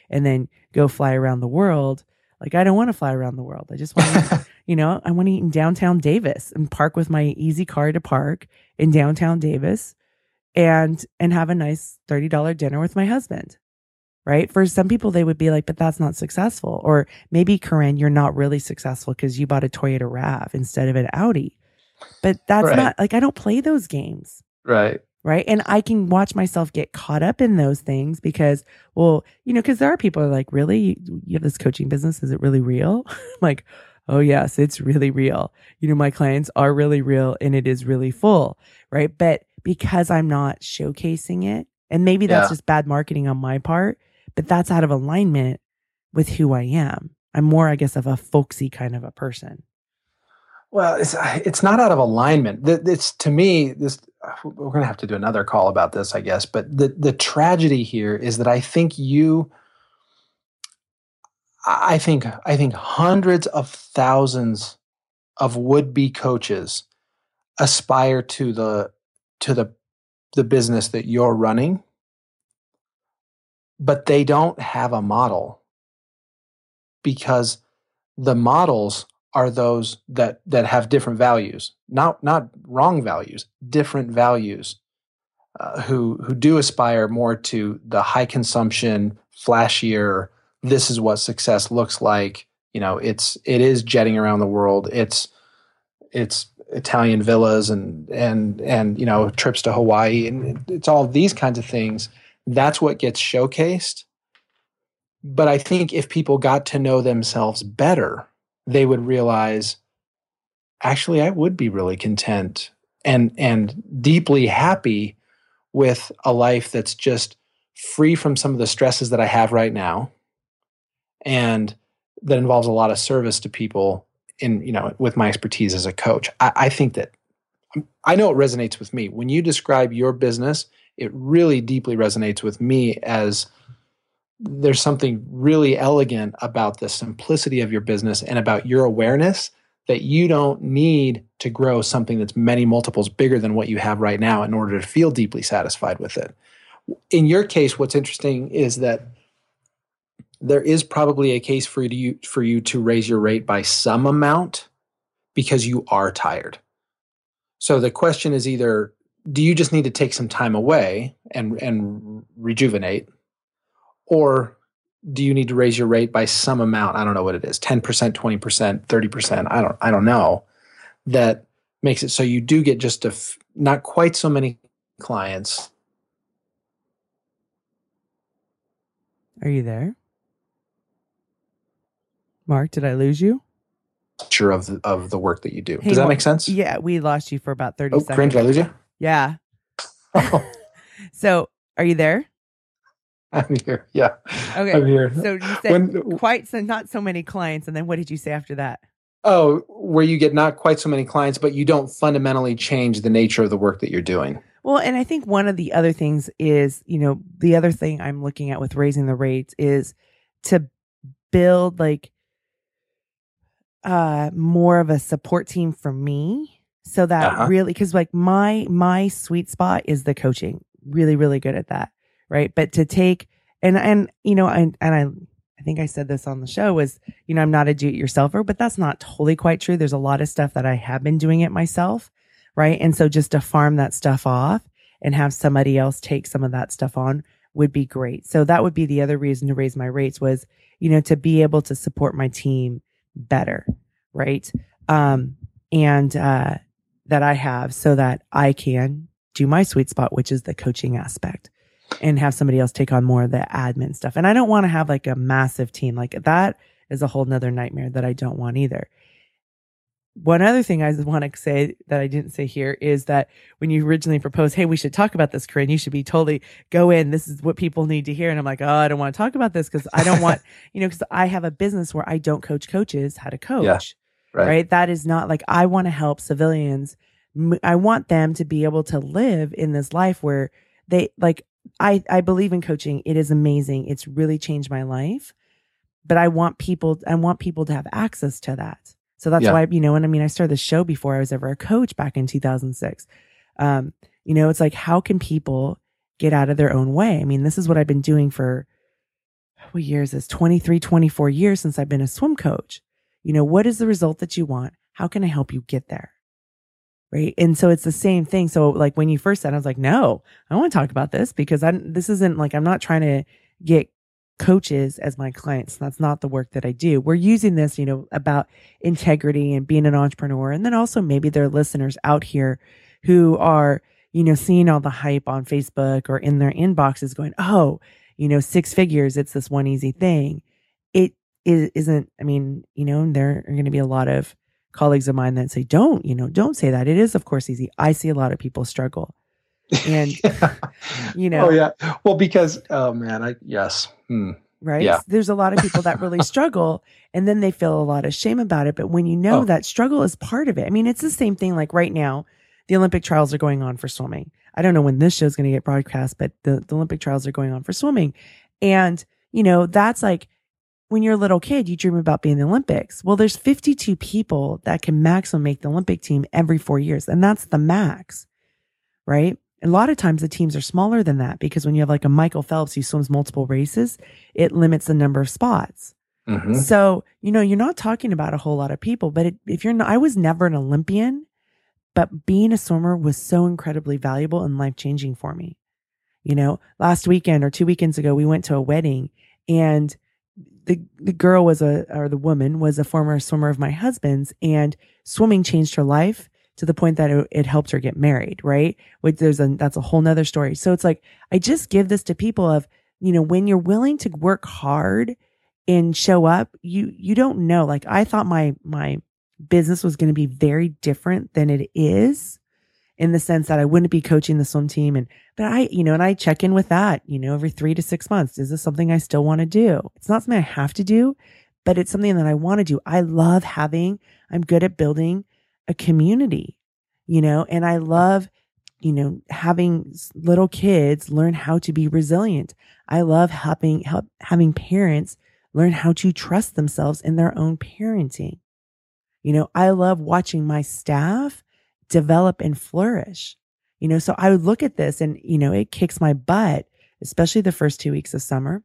and then go fly around the world. Like, I don't want to fly around the world. I just want to, you know, I want to eat in downtown Davis and park with my easy car to park in downtown Davis and and have a nice thirty dollars dinner with my husband, right? For some people, they would be like, but that's not successful. Or maybe, Koren, you're not really successful because you bought a Toyota RAV instead of an Audi. But that's right. Not, like, I don't play those games. Right. Right. And I can watch myself get caught up in those things because, well, you know, because there are people who are like, really? You, you have this coaching business? Is it really real? I'm like, oh, yes, it's really real. You know, my clients are really real and it is really full. Right. But because I'm not showcasing it, and maybe that's yeah. just bad marketing on my part, but that's out of alignment with who I am. I'm more, I guess, of a folksy kind of a person. Well, it's it's not out of alignment. It's, to me, this, we're going to have to do another call about this, I guess. But the, the tragedy here is that I think you, I think I think hundreds of thousands of would-be coaches aspire to the to the the business that you're running, but they don't have a model, because the models are those that, that have different values, not not wrong values, different values, uh, who who do aspire more to the high consumption, flashier. This is what success looks like. You know, it's it is jetting around the world. It's it's Italian villas and and and you know, trips to Hawaii, and it's all these kinds of things. That's what gets showcased. But I think if people got to know themselves better, they would realize, actually, I would be really content and and deeply happy with a life that's just free from some of the stresses that I have right now, and that involves a lot of service to people in, you know, with my expertise as a coach. I, I think that, I know it resonates with me. When you describe your business, it really deeply resonates with me, as there's something really elegant about the simplicity of your business and about your awareness that you don't need to grow something that's many multiples bigger than what you have right now in order to feel deeply satisfied with it. In your case, what's interesting is that there is probably a case for you for you to raise your rate by some amount because you are tired. So the question is either, do you just need to take some time away and, and rejuvenate? Or do you need to raise your rate by some amount? I don't know what it is, ten percent, twenty percent, thirty percent, I don't I don't know. That makes it so you do get just a f- not quite so many clients. Are you there? Mark, did I lose you? Sure, of the, of the work that you do. Hey, does that Mark, make sense? Yeah, we lost you for about thirty oh, seconds. Koren, did I lose you? Yeah. Oh. So, are you there? I'm here. Yeah. Okay. I'm here. So you said when, quite so, not so many clients. And then what did you say after that? Oh, where you get not quite so many clients, but you don't fundamentally change the nature of the work that you're doing. Well, and I think one of the other things is, you know, the other thing I'm looking at with raising the rates is to build like uh, more of a support team for me. So that uh-huh. really, because like my my sweet spot is the coaching. Really, really good at that, right? But to take and and you know, and and I I think I said this on the show was, you know, I'm not a do-it-yourselfer, but that's not totally quite true. There's a lot of stuff that I have been doing it myself, right? And so just to farm that stuff off and have somebody else take some of that stuff on would be great. So that would be the other reason to raise my rates was, you know, to be able to support my team better, right? Um, and uh, that I have so that I can do my sweet spot, which is the coaching aspect, and have somebody else take on more of the admin stuff. And I don't want to have like a massive team. Like that is a whole nother nightmare that I don't want either. One other thing I want to say that I didn't say here is that when you originally proposed, hey, we should talk about this, Koren, you should be totally go in. This is what people need to hear. And I'm like, oh, I don't want to talk about this because I don't want, you know, because I have a business where I don't coach coaches how to coach, yeah, right. right? That is not like, I want to help civilians. I want them to be able to live in this life where they like, I, I believe in coaching. It is amazing. It's really changed my life, but I want people, I want people to have access to that. So that's yeah. why, you know, and I mean, I started the show before I was ever a coach back in two thousand six. Um, you know, it's like, how can people get out of their own way? I mean, this is what I've been doing for what years is twenty-three, twenty-four years since I've been a swim coach. You know, what is the result that you want? How can I help you get there? Right. And so it's the same thing. So like when you first said, I was like, no, I don't want to talk about this because I'm, this isn't like, I'm not trying to get coaches as my clients. That's not the work that I do. We're using this, you know, about integrity and being an entrepreneur. And then also maybe there are listeners out here who are, you know, seeing all the hype on Facebook or in their inboxes going, oh, you know, six figures, it's this one easy thing. It isn't, I mean, you know, there are going to be a lot of colleagues of mine that say, don't, you know, don't say that. It is, of course, easy. I see a lot of people struggle. And, yeah. you know. Oh, yeah. Well, because, oh, man, I, yes. Hmm. Right. Yeah. There's a lot of people that really struggle and then they feel a lot of shame about it. But when you know oh. that struggle is part of it, I mean, it's the same thing. Like right now, the Olympic trials are going on for swimming. I don't know when this show is going to get broadcast, but the, the Olympic trials are going on for swimming. And, you know, that's like, when you're a little kid, you dream about being in the Olympics. Well, there's fifty-two people that can maximum make the Olympic team every four years. And that's the max, right? A lot of times the teams are smaller than that because when you have like a Michael Phelps who swims multiple races, it limits the number of spots. Mm-hmm. So, you know, you're not talking about a whole lot of people, but it, if you're not, I was never an Olympian, but being a swimmer was so incredibly valuable and life-changing for me. You know, last weekend or two weekends ago, we went to a wedding and The the girl was a, or the woman was a former swimmer of my husband's, and swimming changed her life to the point that it, it helped her get married, right? Which there's a, that's a whole nother story. So it's like, I just give this to people of, you know, when you're willing to work hard and show up, you, you don't know. Like I thought my, my business was going to be very different than it is in the sense that I wouldn't be coaching the swim team. And, but I, you know, and I check in with that, you know, every three to six months. Is this something I still want to do? It's not something I have to do, but it's something that I want to do. I love having, I'm good at building a community, you know, and I love, you know, having little kids learn how to be resilient. I love helping, help, having parents learn how to trust themselves in their own parenting. You know, I love watching my staff develop and flourish, you know? So I would look at this and, you know, it kicks my butt, especially the first two weeks of summer.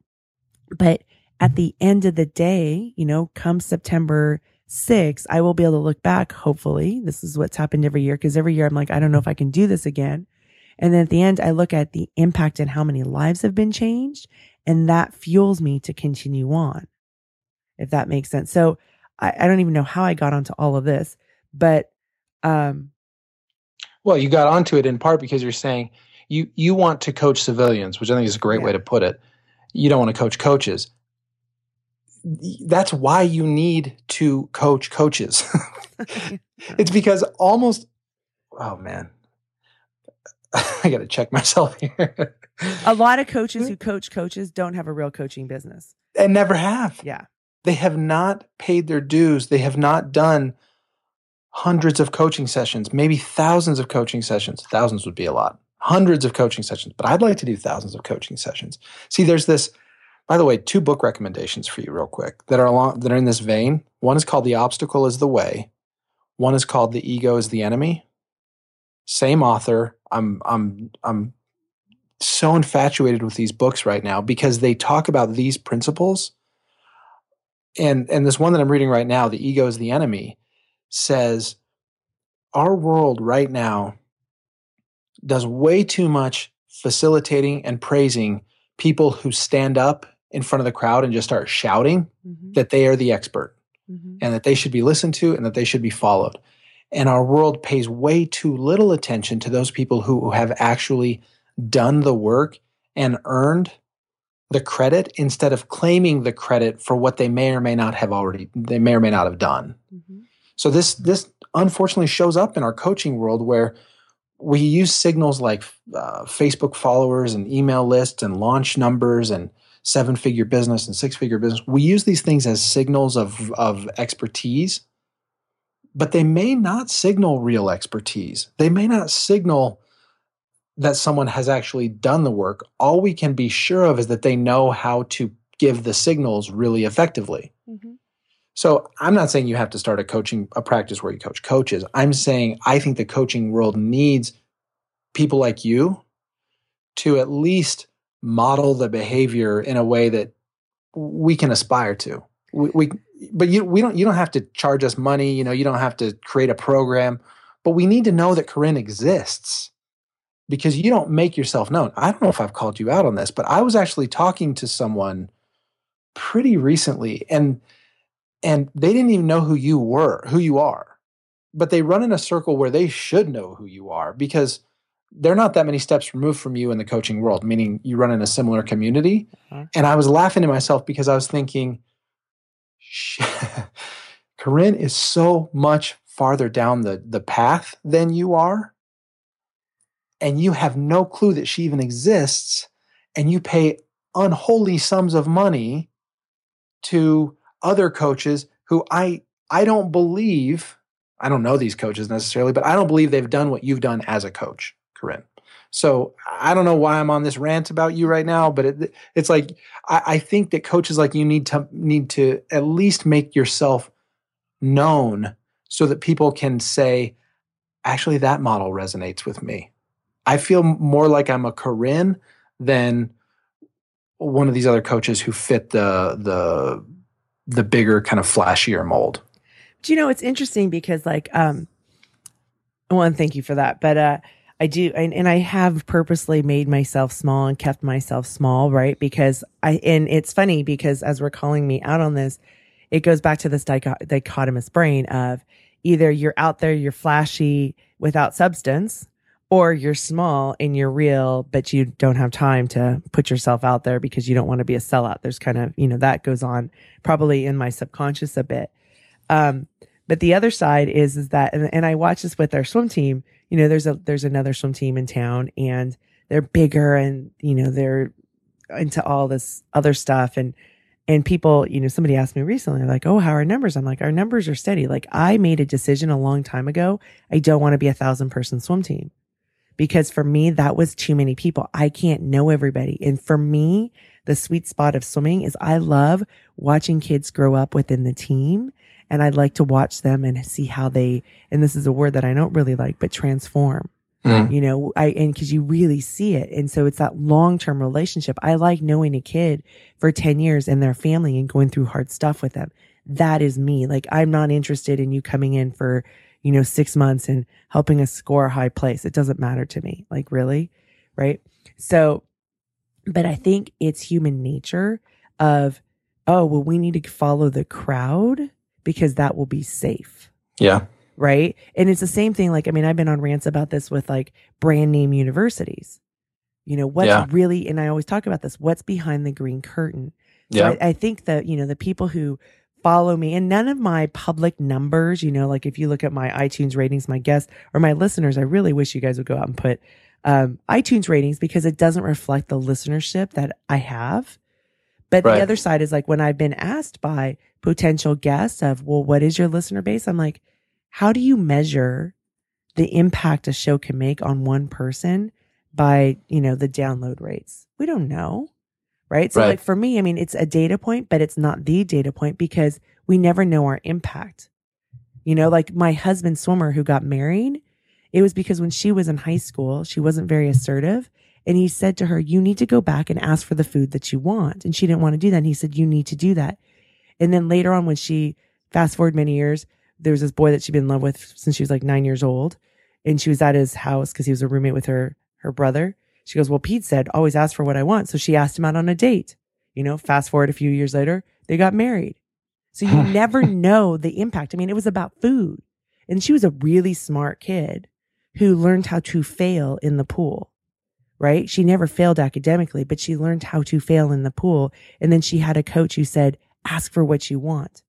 But at the end of the day, you know, come September sixth, I will be able to look back. Hopefully this is what's happened every year. Cause every year I'm like, I don't know if I can do this again. And then at the end, I look at the impact and how many lives have been changed. And that fuels me to continue on, if that makes sense. So I, I don't even know how I got onto all of this, but, um, well, you got onto it in part because you're saying you, you want to coach civilians, which I think is a great yeah. way to put it. You don't want to coach coaches. That's why you need to coach coaches. It's because almost, oh man, I got to check myself here. A lot of coaches who coach coaches don't have a real coaching business. And never have. Yeah. They have not paid their dues. They have not done hundreds of coaching sessions, maybe thousands of coaching sessions. Thousands would be a lot. Hundreds of coaching sessions, but I'd like to do thousands of coaching sessions. See, there's this By the way, two book recommendations for you real quick that are along, that are in this vein. One is called The Obstacle is the Way. One is called The Ego is the Enemy. Same author. I'm I'm I'm so infatuated with these books right now because they talk about these principles. And and this one that I'm reading right now, The Ego is the Enemy, says our world right now does way too much facilitating and praising people who stand up in front of the crowd and just start shouting mm-hmm. that they are the expert mm-hmm. and that they should be listened to and that they should be followed. And our world pays way too little attention to those people who have actually done the work and earned the credit instead of claiming the credit for what they may or may not have already, they may or may not have done. Mm-hmm. So this this unfortunately shows up in our coaching world where we use signals like uh, Facebook followers and email lists and launch numbers and seven-figure business and six-figure business. We use these things as signals of, of expertise, but they may not signal real expertise. They may not signal that someone has actually done the work. All we can be sure of is that they know how to give the signals really effectively. Mm-hmm. So I'm not saying you have to start a coaching, a practice where you coach coaches. I'm saying I think the coaching world needs people like you to at least model the behavior in a way that we can aspire to. We, we but you we don't you don't have to charge us money, you know, you don't have to create a program, but we need to know that Koren exists because you don't make yourself known. I don't know if I've called you out on this, but I was actually talking to someone pretty recently and And they didn't even know who you were, who you are, but they run in a circle where they should know who you are because they're not that many steps removed from you in the coaching world, meaning you run in a similar community. Mm-hmm. And I was laughing to myself because I was thinking, shit, Koren is so much farther down the, the path than you are. And you have no clue that she even exists. And you pay unholy sums of money to other coaches who I I don't believe, I don't know these coaches necessarily, but I don't believe they've done what you've done as a coach, Koren. So I don't know why I'm on this rant about you right now, but it, it's like I, I think that coaches like you need to need to at least make yourself known so that people can say, actually, that model resonates with me. I feel more like I'm a Koren than one of these other coaches who fit the the. the bigger kind of flashier mold. Do you know, it's interesting because like, um, well, and thank you for that. But, uh, I do. And, and I have purposely made myself small and kept myself small. Right. Because I, and it's funny because as we're calling me out on this, it goes back to this dichot- dichotomous brain of either you're out there, you're flashy without substance, or you're small and you're real, but you don't have time to put yourself out there because you don't want to be a sellout. There's kind of, you know, that goes on probably in my subconscious a bit. Um, but the other side is, is that, and, and I watch this with our swim team, you know, there's a, there's another swim team in town and they're bigger and, you know, they're into all this other stuff. And, and people, you know, somebody asked me recently, like, oh, how are numbers? I'm like, our numbers are steady. Like I made a decision a long time ago. I don't want to be a thousand person swim team. Because for me, that was too many people. I can't know everybody. And for me, the sweet spot of swimming is I love watching kids grow up within the team. And I'd like to watch them and see how they, and this is a word that I don't really like, but transform, mm. you know, I, and cause you really see it. And so it's that long-term relationship. I like knowing a kid for ten years and their family and going through hard stuff with them. That is me. Like I'm not interested in you coming in for, you know, six months and helping us score a high place. It doesn't matter to me. Like really. Right. So, but I think it's human nature of, oh, well, we need to follow the crowd because that will be safe. Yeah. Right. And it's the same thing. Like, I mean, I've been on rants about this with like brand name universities, you know, what's yeah. really, and I always talk about this, what's behind the green curtain. So yeah. I, I think that, you know, the people who follow me. And none of my public numbers, you know, like if you look at my iTunes ratings, my guests or my listeners, I really wish you guys would go out and put um, iTunes ratings because it doesn't reflect the listenership that I have. But right. the other side is like when I've been asked by potential guests of, well, what is your listener base? I'm like, how do you measure the impact a show can make on one person by, you know, the download rates? We don't know. right? So right. like for me, I mean, it's a data point, but it's not the data point because we never know our impact. You know, like my husband, Swimmer, who got married, it was because when she was in high school, she wasn't very assertive. And he said to her, you need to go back and ask for the food that you want. And she didn't want to do that. And he said, you need to do that. And then later on, when she, fast forward many years, there was this boy that she'd been in love with since she was like nine years old. And she was at his house because he was a roommate with her, her brother. She goes, well, Pete said, always ask for what I want. So she asked him out on a date. You know, fast forward a few years later, they got married. So you never know the impact. I mean, it was about food. And she was a really smart kid who learned how to fail in the pool, right? She never failed academically, but she learned how to fail in the pool. And then she had a coach who said, ask for what you want.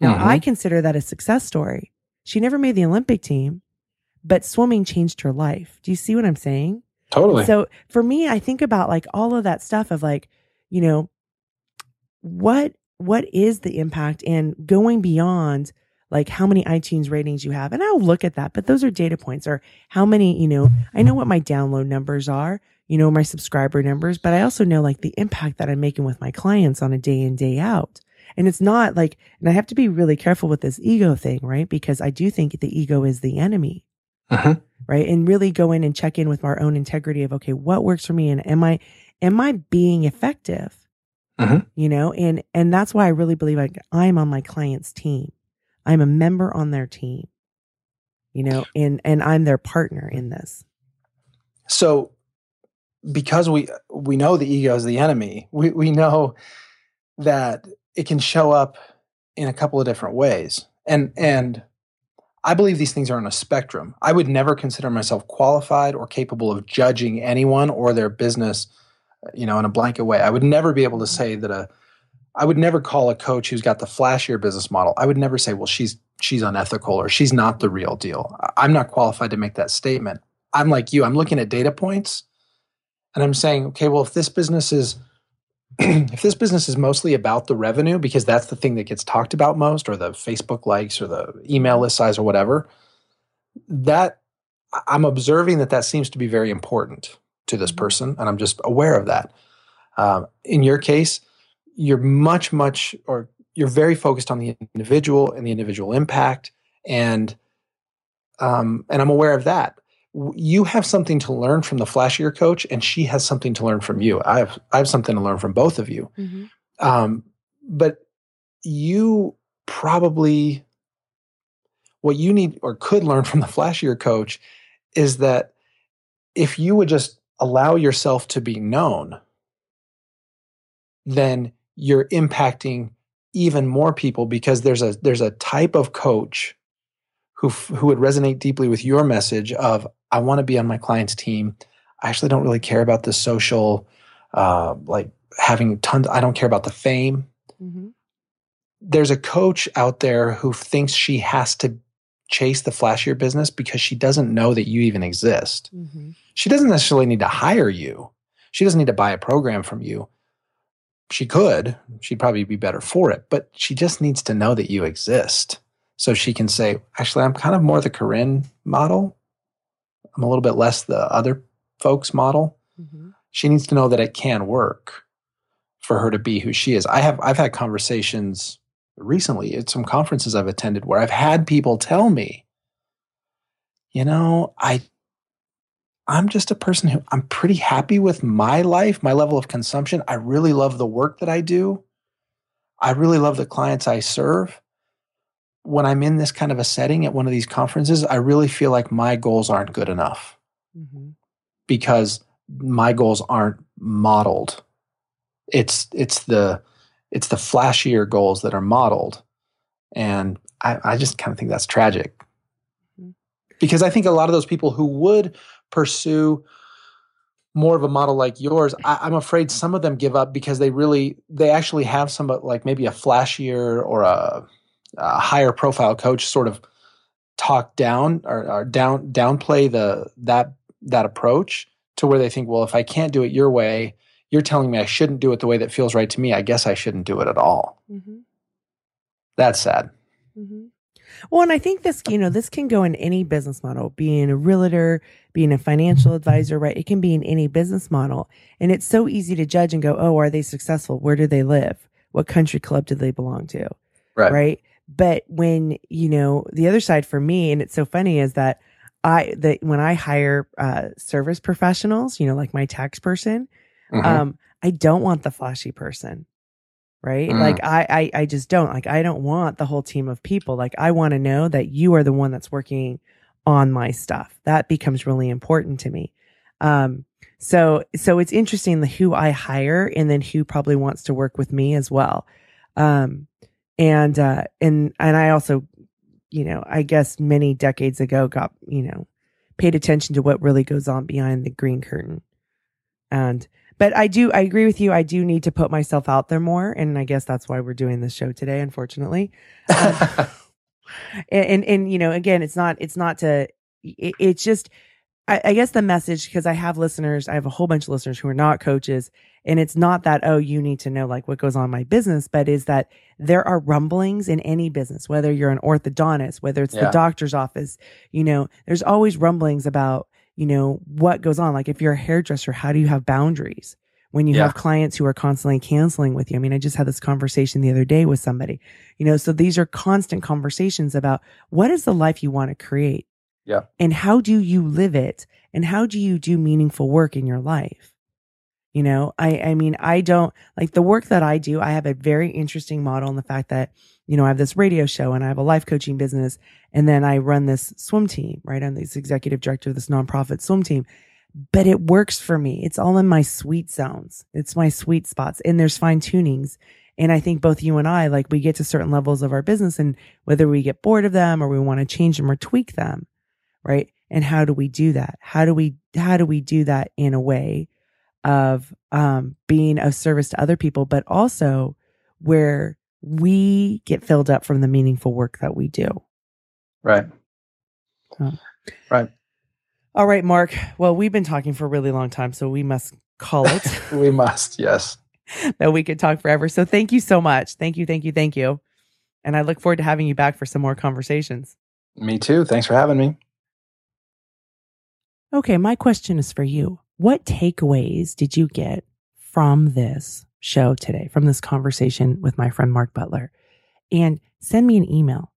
Now, mm-hmm. I consider that a success story. She never made the Olympic team, but swimming changed her life. Do you see what I'm saying? Totally. So for me, I think about like all of that stuff of like, you know, what what is the impact, and going beyond like how many iTunes ratings you have. And I'll look at that, but those are data points, or how many, you know, I know what my download numbers are, you know, my subscriber numbers, but I also know like the impact that I'm making with my clients on a day in, day out. And it's not like, and I have to be really careful with this ego thing, right? Because I do think the ego is the enemy. Uh-huh. Right. And really go in and check in with our own integrity of, okay, what works for me? And am I, am I being effective? Uh-huh. You know, and, and that's why I really believe I, I'm on my client's team. I'm a member on their team, you know, and, and I'm their partner in this. So because we, we know the ego is the enemy, we, we know that it can show up in a couple of different ways. And, and, I believe these things are on a spectrum. I would never consider myself qualified or capable of judging anyone or their business, you know, in a blanket way. I would never be able to say that a, I would never call a coach who's got the flashier business model. I would never say, well, she's, she's unethical or she's not the real deal. I'm not qualified to make that statement. I'm like you, I'm looking at data points and I'm saying, okay, well, if this business is, if this business is mostly about the revenue, because that's the thing that gets talked about most, or the Facebook likes or the email list size or whatever, that I'm observing that that seems to be very important to this person. And I'm just aware of that. Um, in your case, you're much, much, or you're very focused on the individual and the individual impact. And, um, and I'm aware of that. You have something to learn from the flashier coach, and she has something to learn from you. I have, I have something to learn from both of you. Mm-hmm. Um, but you probably, what you need or could learn from the flashier coach is that if you would just allow yourself to be known, then you're impacting even more people, because there's a, there's a type of coach who, who would resonate deeply with your message of, I want to be on my client's team. I actually don't really care about the social, uh, like having tons. I don't care about the fame. Mm-hmm. There's a coach out there who thinks she has to chase the flashier business because she doesn't know that you even exist. Mm-hmm. She doesn't necessarily need to hire you. She doesn't need to buy a program from you. She could, she'd probably be better for it, but she just needs to know that you exist. So she can say, actually, I'm kind of more the Koren model. I'm a little bit less the other folks model. Mm-hmm. She needs to know that it can work for her to be who she is. I have, I've had conversations recently at some conferences I've attended where I've had people tell me, you know, I, I'm just a person who, I'm pretty happy with my life, my level of consumption. I really love the work that I do. I really love the clients I serve. When I'm in this kind of a setting at one of these conferences, I really feel like my goals aren't good enough mm-hmm. because my goals aren't modeled. It's, it's the, it's the flashier goals that are modeled. And I, I just kind of think that's tragic mm-hmm. because I think a lot of those people who would pursue more of a model like yours, I, I'm afraid some of them give up because they really, they actually have some, like maybe a flashier or a, a higher profile coach sort of talk down or, or down downplay the that that approach to where they think, well, if I can't do it your way, you're telling me I shouldn't do it the way that feels right to me. I guess I shouldn't do it at all. Mm-hmm. That's sad. Mm-hmm. Well, and I think this, you know, this can go in any business model, being a realtor, being a financial advisor, right? It can be in any business model. And it's so easy to judge and go, oh, are they successful? Where do they live? What country club do they belong to? Right. Right. But when, you know, the other side for me, and it's so funny, is that I, that when I hire uh, service professionals, you know, like my tax person, mm-hmm. um, I don't want the flashy person. Right. Mm. Like I, I, I just don't like, I don't want the whole team of people. Like I want to know that you are the one that's working on my stuff. That becomes really important to me. Um, so, so it's interesting the who I hire and then who probably wants to work with me as well. Um, and, uh, and, and I also, you know, I guess many decades ago got, you know, paid attention to what really goes on behind the green curtain. And, But I do, I agree with you. I do need to put myself out there more. And I guess that's why we're doing this show today, unfortunately. Um, and, and, and, you know, again, it's not, it's not to, it, it's just, I, I guess the message, because I have listeners, I have a whole bunch of listeners who are not coaches. And it's not that, oh, you need to know like what goes on in my business, but is that there are rumblings in any business, whether you're an orthodontist, whether it's yeah. the doctor's office, you know, there's always rumblings about, you know, what goes on. Like if you're a hairdresser, how do you have boundaries when you yeah. have clients who are constantly canceling with you? I mean, I just had this conversation the other day with somebody, you know, so these are constant conversations about what is the life you want to create? Yeah. And how do you live it? And how do you do meaningful work in your life? You know, I, I mean, I don't like the work that I do. I have a very interesting model in the fact that, you know, I have this radio show and I have a life coaching business. And then I run this swim team, right? I'm the executive director of this nonprofit swim team, but it works for me. It's all in my sweet zones. It's my sweet spots and there's fine tunings. And I think both you and I, like we get to certain levels of our business and whether we get bored of them or we want to change them or tweak them, right? And how do we do that? How do we, how do we do that in a way of um, being of service to other people, but also where we get filled up from the meaningful work that we do. Right. Huh. Right. All right, Mark. Well, we've been talking for a really long time, so we must call it. We must, yes. That we could talk forever. So thank you so much. Thank you, thank you, thank you. And I look forward to having you back for some more conversations. Me too. Thanks for having me. Okay, my question is for you. What takeaways did you get from this show today, from this conversation with my friend Mark Butler? And send me an email.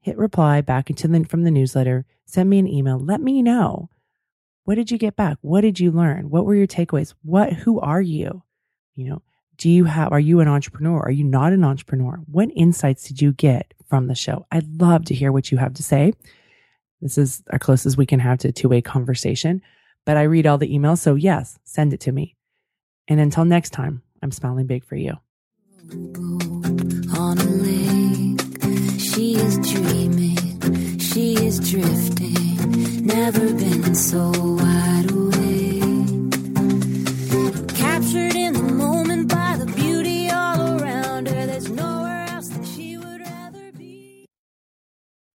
Hit reply back into the, from the newsletter. Send me an email. Let me know. What did you get back? What did you learn? What were your takeaways? What, who are you? You know, do you have, are you an entrepreneur? Are you not an entrepreneur? What insights did you get from the show? I'd love to hear what you have to say. This is our closest we can have to a two-way conversation. But I read all the emails, so yes, send it to me. And until next time, I'm smiling big for you. On a lake, she is dreaming, she is drifting, never been so